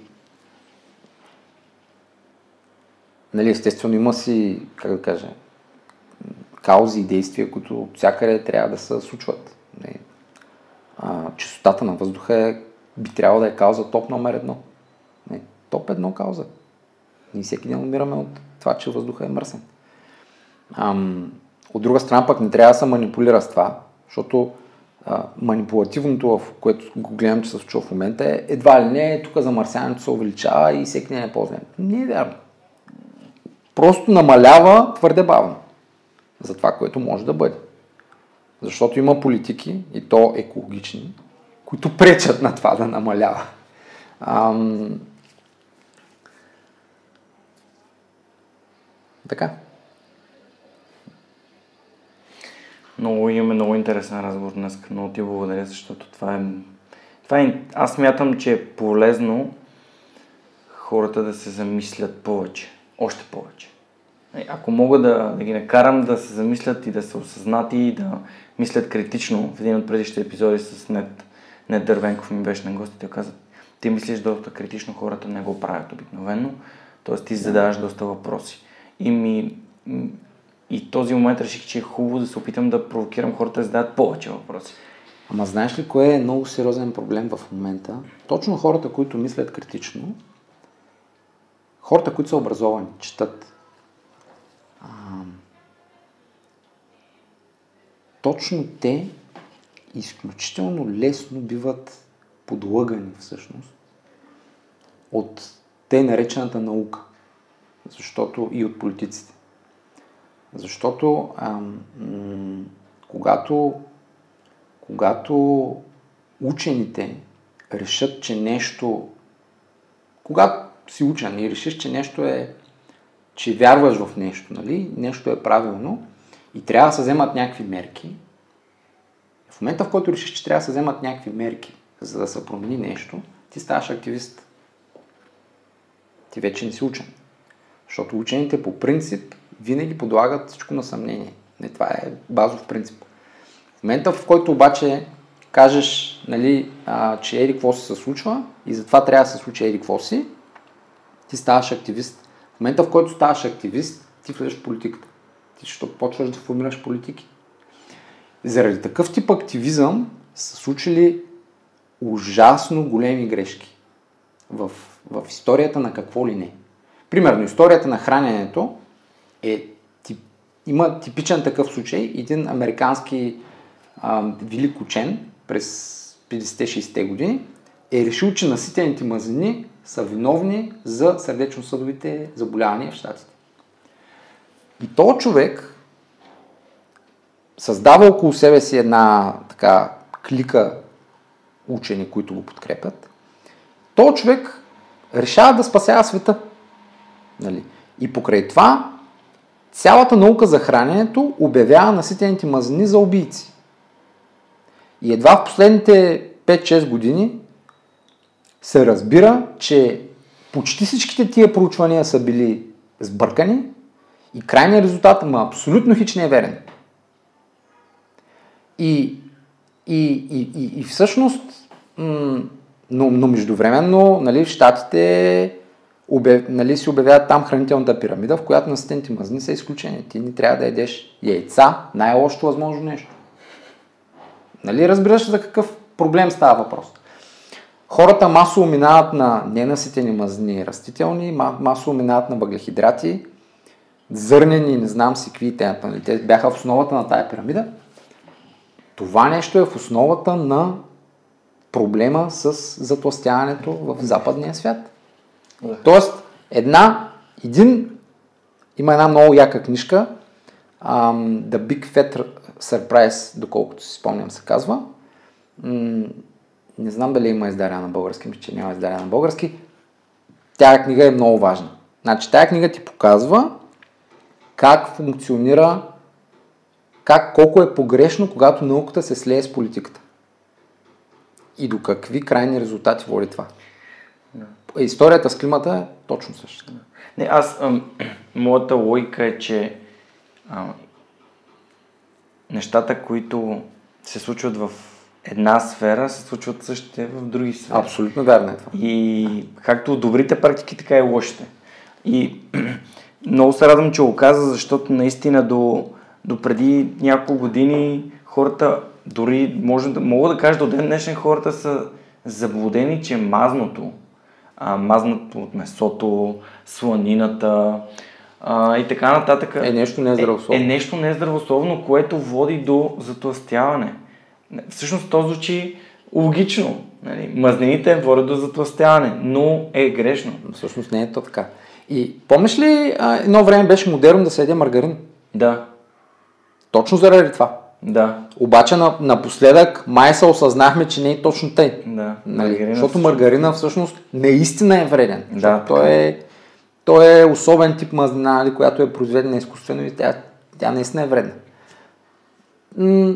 нали, естествено има си, как да кажа, каузи и действия, които всякъде трябва да се случват. Чистотата на въздуха е, би трябвало да е кауза топ номер едно. Не, топ едно кауза. Ние всеки ден умираме от това, че въздуха е мръсен. Ам, от друга страна пък не трябва да се манипулира с това, защото а, манипулативното, в което го гледам, че се случва в момента, е едва ли не, тук замърсяването се увеличава и всеки ден е по-зле. Не е вярно. Просто намалява твърде бавно за това, което може да бъде. Защото има политики, и то екологични, които пречат на това да намалява. Ам... Така. Много, имаме много интересен разговор днес. Много ти благодаря, защото това е... това е... Аз смятам, че е полезно хората да се замислят повече. Още повече. Ако мога да, да ги накарам да се замислят и да се осъзнати и да мислят критично, в един от предишните епизоди с Нет, Нет Дървенков ми беше на гост и той каза, ти мислиш доста критично, хората не го правят обикновено, т.е. ти задаваш доста въпроси. И, ми, и този момент реших, че е хубаво да се опитам да провокирам хората да задават повече въпроси. Ама знаеш ли кое е много сериозен проблем в момента? Точно хората, които мислят критично, хората, които са образовани, четат, а, точно те изключително лесно биват подлъгани всъщност от те наречената наука, защото и от политиците. Защото а, м- когато, когато учените решат, че нещо, когато си учен и решиш, че нещо е, че вярваш в нещо, нали? Нещо е правилно и трябва да се вземат някакви мерки. В момента, в който решиш, че трябва да се вземат някакви мерки, за да се промени нещо, ти ставаш активист. Ти вече не си учен. Защото учените по принцип винаги подлагат всичко на съмнение. Не, това е базов принцип. В момента, в който обаче кажеш, нали, а, че еди какво си се случва и затова трябва да се случи еди какво си, ти ставаш активист. В момента, в който ставаш активист, ти влезеш в политиката. Ти ще почваш да формираш политики. Заради такъв тип активизъм са случили ужасно големи грешки в, в историята на какво ли не. Примерно, историята на храненето е, тип, има типичен такъв случай. Един американски а, велик учен през петдесетте шейсетте години е решил, че наситените мазнини са виновни за сърдечно-съдовите заболявания в щатите. И този човек създава около себе си една така клика учени, които го подкрепят. Този човек решава да спасява света. Нали? И покрай това цялата наука за храненето обявява наситените мазнини за убийци. И едва в последните пет-шест години се разбира, че почти всичките тия проучвания са били сбъркани и крайният резултат, ама абсолютно хич не е верен. И, и, и, и, и всъщност, м- но, но междувременно, нали, в щатите обяв, нали, си обявяват там хранителната пирамида, в която наситените мазнини са изключени. Ти не трябва да ядеш яйца, най-лошото възможно нещо. Нали, разбираш за какъв проблем става въпрос? Хората масово минават на ненаситени мазнини растителни, масово минават на въглехидрати, зърнени, не знам си какви, те бяха в основата на тая пирамида. Това нещо е в основата на проблема с затлъстяването в западния свят. Да. Тоест, една, един, има една много яка книжка, The Big Fat Surprise, доколкото си спомням се казва. Не знам дали има издарена на български, мисля, че няма издарена на български. Тая книга е много важна. Значи, тая книга ти показва как функционира, как, колко е погрешно, когато науката се слее с политиката. И до какви крайни резултати води това. Да. Историята с климата е точно същата. Не, аз, ам, моята логика е, че ам, нещата, които се случват в една сфера, се случват същите в други сфери. Абсолютно верно е това. И както добрите практики, така и лошите. И много се радвам, че го каза, защото наистина до, до преди няколко години хората, дори може да, мога да кажа, до ден днешен хората са заблудени, че мазното, а, мазното от месото, сланината а, и така нататък е нещо нездравословно, е, е нещо нездравословно, което води до затлъстяване. Всъщност то звучи логично. Нали? Мазнините водят до затлъстяване, но е грешно. Всъщност не е то така. И помниш ли, едно време беше модерно да се яде маргарин? Да. Точно заради това. Да. Обаче напоследък май се осъзнахме, че не е точно тъй. Да. Нали? Маргарина, защото маргарина всъщност наистина е вреден. Да. Той е, той е особен тип мазнина, която е произведена изкуствено и тя, тя наистина е вредна. М-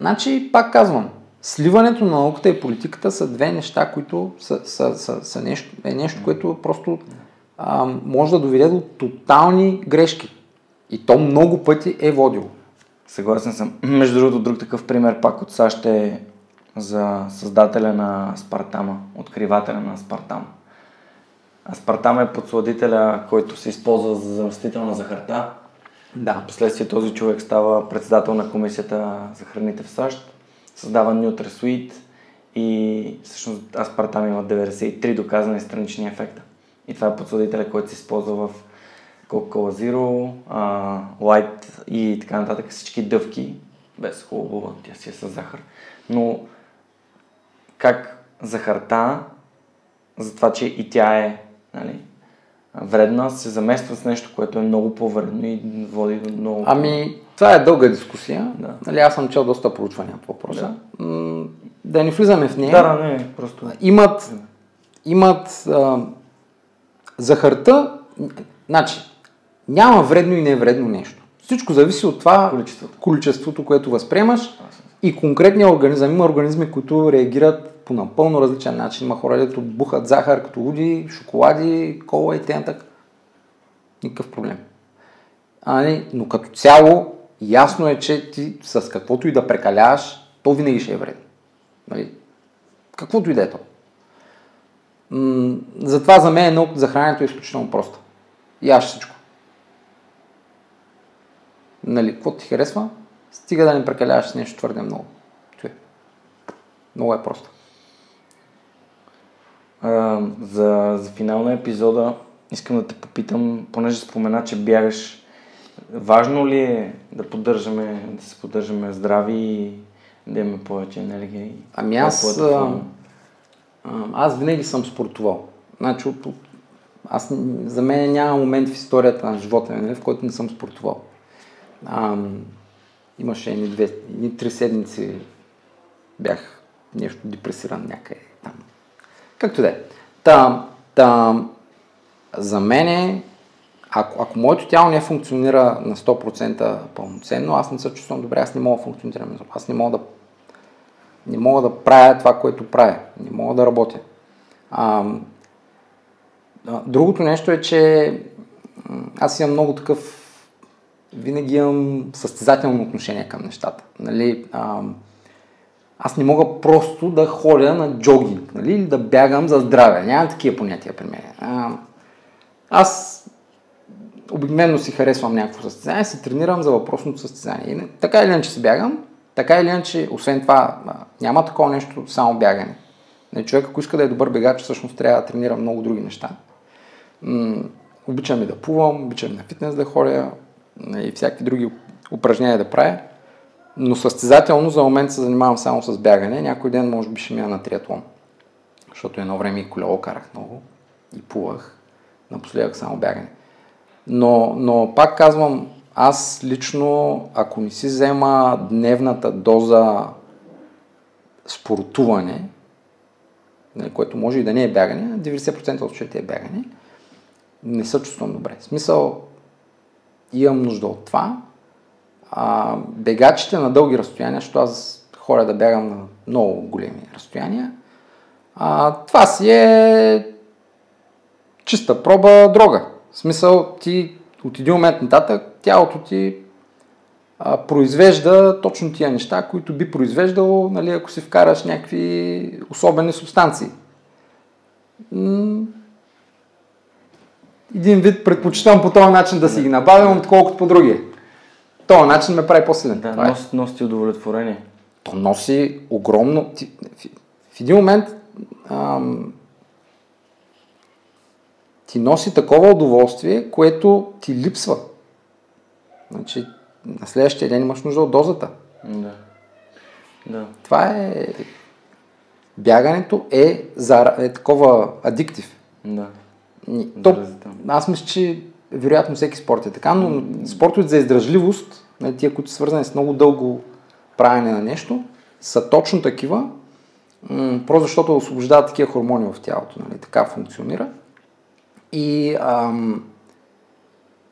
значи, пак казвам, сливането на науката и политиката са две неща, които са, са, са, са нещо, е нещо, което просто а, може да доведе до тотални грешки. И то много пъти е водило. Съгласен съм. Между другото, друг такъв пример пак от САЩ е за създателя на аспартама, откривателя на аспартам. Аспартам е подсладителя, който се използва за заместителна захарта. Да. Впоследствие този човек става председател на комисията за храните в САЩ, създава NutraSweet и всъщност аспартам има деветдесет и три доказани странични ефекта. И това е подсладителя, който се използва в Coca-Cola Zero, uh, Light и така нататък, всички дъвки, без хубава, тя си е с захар. Но как захарта, за това, че и тя е, нали, вредна, се замества с нещо, което е много по-вредно и води до много... Ами, това е дълга дискусия. Да. Нали, аз съм чел доста проучвания по въпроса. Да. М- да не влизаме в нея. Да, да, не, просто... Имат... Да. Имат... А, захарта... Значи, няма вредно и невредно нещо. Всичко зависи от това количеството, количеството което възприемаш и конкретния организъм. Има организми, които реагират по напълно различен начин. Има хора, дето бухат захар като луди, шоколади, кола и т.н. Никакъв проблем. А, не, но като цяло, ясно е, че ти с каквото и да прекаляваш, то винаги ще е вредно. Нали? Каквото и да е то. М- затова за мен науката за храненето е изключително просто. Яш всичко. Нали, какво ти харесва? Стига да не прекаляваш с нещо твърде много. Той. Много е просто. А, за, за финал на епизода искам да те попитам, понеже спомена, че бягаш. Важно ли е да поддържаме, да се поддържаме здрави и да имаме повече енергия? Ами аз, а, аз винаги съм спортувал. Значи от Аз, за мен няма момент в историята на живота ми, в който не съм спортувал. А, имаше едни, две, едни три седмици бях нещо депресиран някъде там. Както да е. Та, та, за мен, ако, ако моето тяло не функционира на сто процента пълноценно, аз не се чувствам добре, аз не мога да функционирам. Аз не мога да, не мога да правя това, което правя. Не мога да работя. А, Другото нещо е, че аз имам много такъв, винаги имам състезателно отношение към нещата. Нали? А, аз не мога просто да ходя на джогинг, нали? Или да бягам за здраве. Няма такива понятия при мен. А, аз обикновено си харесвам някакво състезание, се тренирам за въпросното състезание. И, така или иначе се бягам, така или иначе, освен това, няма такова нещо, само бягане. Човек, ако иска да е добър бегач, всъщност трябва да тренира много други неща. М- обичам и да плувам, обичам на фитнес да ходя и всякакви други упражнения да правя. Но състезателно за момент се занимавам само с бягане. Някой ден може би ще мия на триатлон. Защото едно време и колело карах много и плувах. Напоследък само бягане. Но, но пак казвам, аз лично, ако не си взема дневната доза спортуване, което може и да не е бягане, деветдесет процента от случаите е бягане, не се чувствам добре. В смисъл, имам нужда от това. А, бегачите на дълги разстояния, защото аз ходя да бягам на много големи разстояния, а, това си е чиста проба дрога. В смисъл, ти от един момент нататък тялото ти произвежда точно тия неща, които би произвеждало, нали, ако си вкараш някакви особени субстанции. Един вид предпочитам по този начин да си ги набавям, отколкото по другия. Този начин ме прави по-силен. Да, нос, носи удовлетворение. То носи огромно... В един момент ам... ти носи такова удоволствие, което ти липсва. Значи, на следващия ден имаш нужда от дозата. Да. Да. Това е... Бягането е, за... е такова адиктив. Да. Топ... Аз мисля, че вероятно всеки спорт е така, но спортът за издръжливост, тия, които са свързани с много дълго правене на нещо, са точно такива, просто защото освобождават такива хормони в тялото. Нали? Така функционира. И, ам...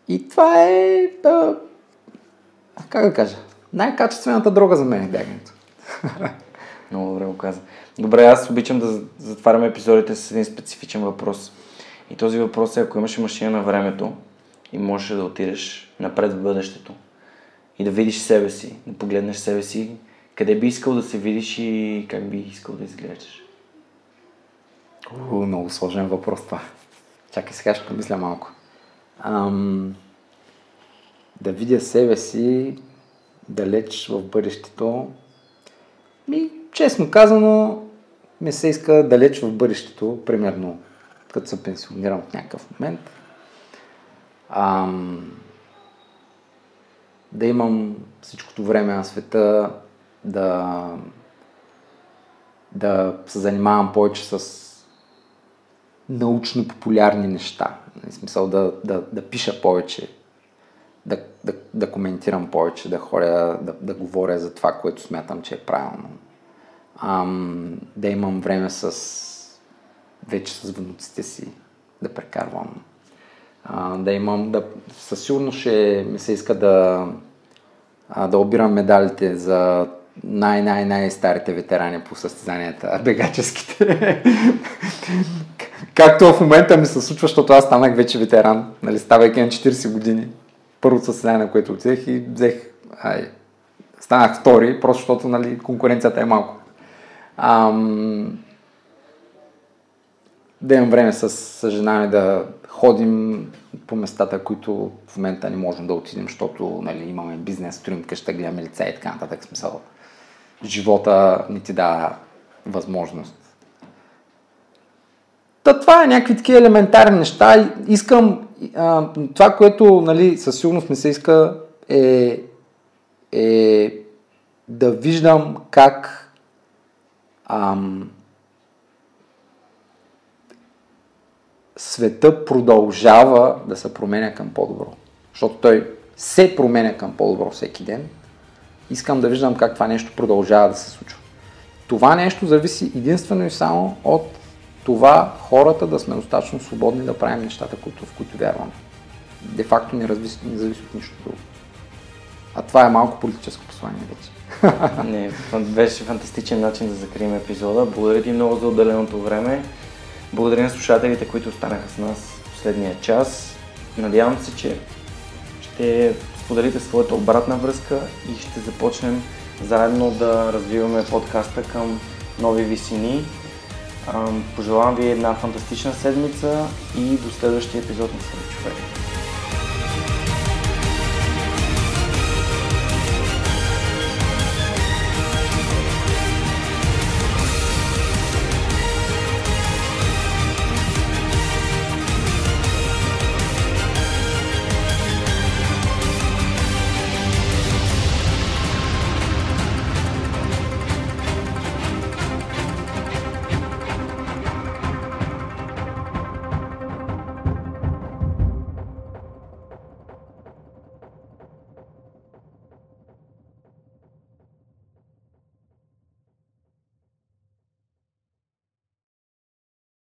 И това е... Да... Как да кажа? Най-качествената дрога за мен е бягането. Много добре го каза. Добре, аз обичам да затварям епизодите с един специфичен въпрос. И този въпрос е, ако имаш машина на времето и можеш да отидеш напред в бъдещето и да видиш себе си, да погледнеш себе си, къде би искал да се видиш и как би искал да изглеждаш? О, много сложен въпрос това. Чакай сега, ще помисля малко. Ам... Да видя себе си далеч в бъдещето. Ми, честно казано, ми се иска далеч в бъдещето, примерно като се пенсионирам от някакъв момент. Ам... Да имам всичкото време на света, да, да се занимавам повече с научно-популярни неща. В смисъл да, да, да пиша повече, да, да, да коментирам повече, да ходя, да, да говоря за това, което смятам, че е правилно. Ам, да имам време с вече с внуците си, да прекарвам. А, да имам, да, със сигурност ще ми се иска да, да обирам медалите за най-най-най-старите ветерани по състезанията, бегаческите. Както в момента ми се случва, защото аз станах вече ветеран, нали, ставайки на четирийсет години. Първото състезание, на което отидех и взех, ай, станах втори, просто защото нали, конкуренцията е малко. Ам... Да имам време с, с жена ми да ходим по местата, които в момента не можем да отидем, защото нали, имаме бизнес, строим къща, гледаме лица и така нататък. Смисъл. Живота не ти дава възможност. Та това е някакви такива елементарни неща. Искам, а, това, което нали, със сигурност ми се иска е, е да виждам как ам, света продължава да се променя към по-добро. Защото той се променя към по-добро всеки ден. Искам да виждам как това нещо продължава да се случва. Това нещо зависи единствено и само от това хората да сме достатъчно свободни да правим нещата, в които вярваме. Де-факто не, не зависи от нищо друго. А това е малко политическо послание вече. Не, беше фантастичен начин да закрием епизода. Благодаря ти много за отделеното време. Благодаря на слушателите, които останаха с нас в последния час. Надявам се, че ще споделите своята обратна връзка и ще започнем заедно да развиваме подкаста към нови висини. Пожелавам ви една фантастична седмица и до следващия епизод на Съвет човек.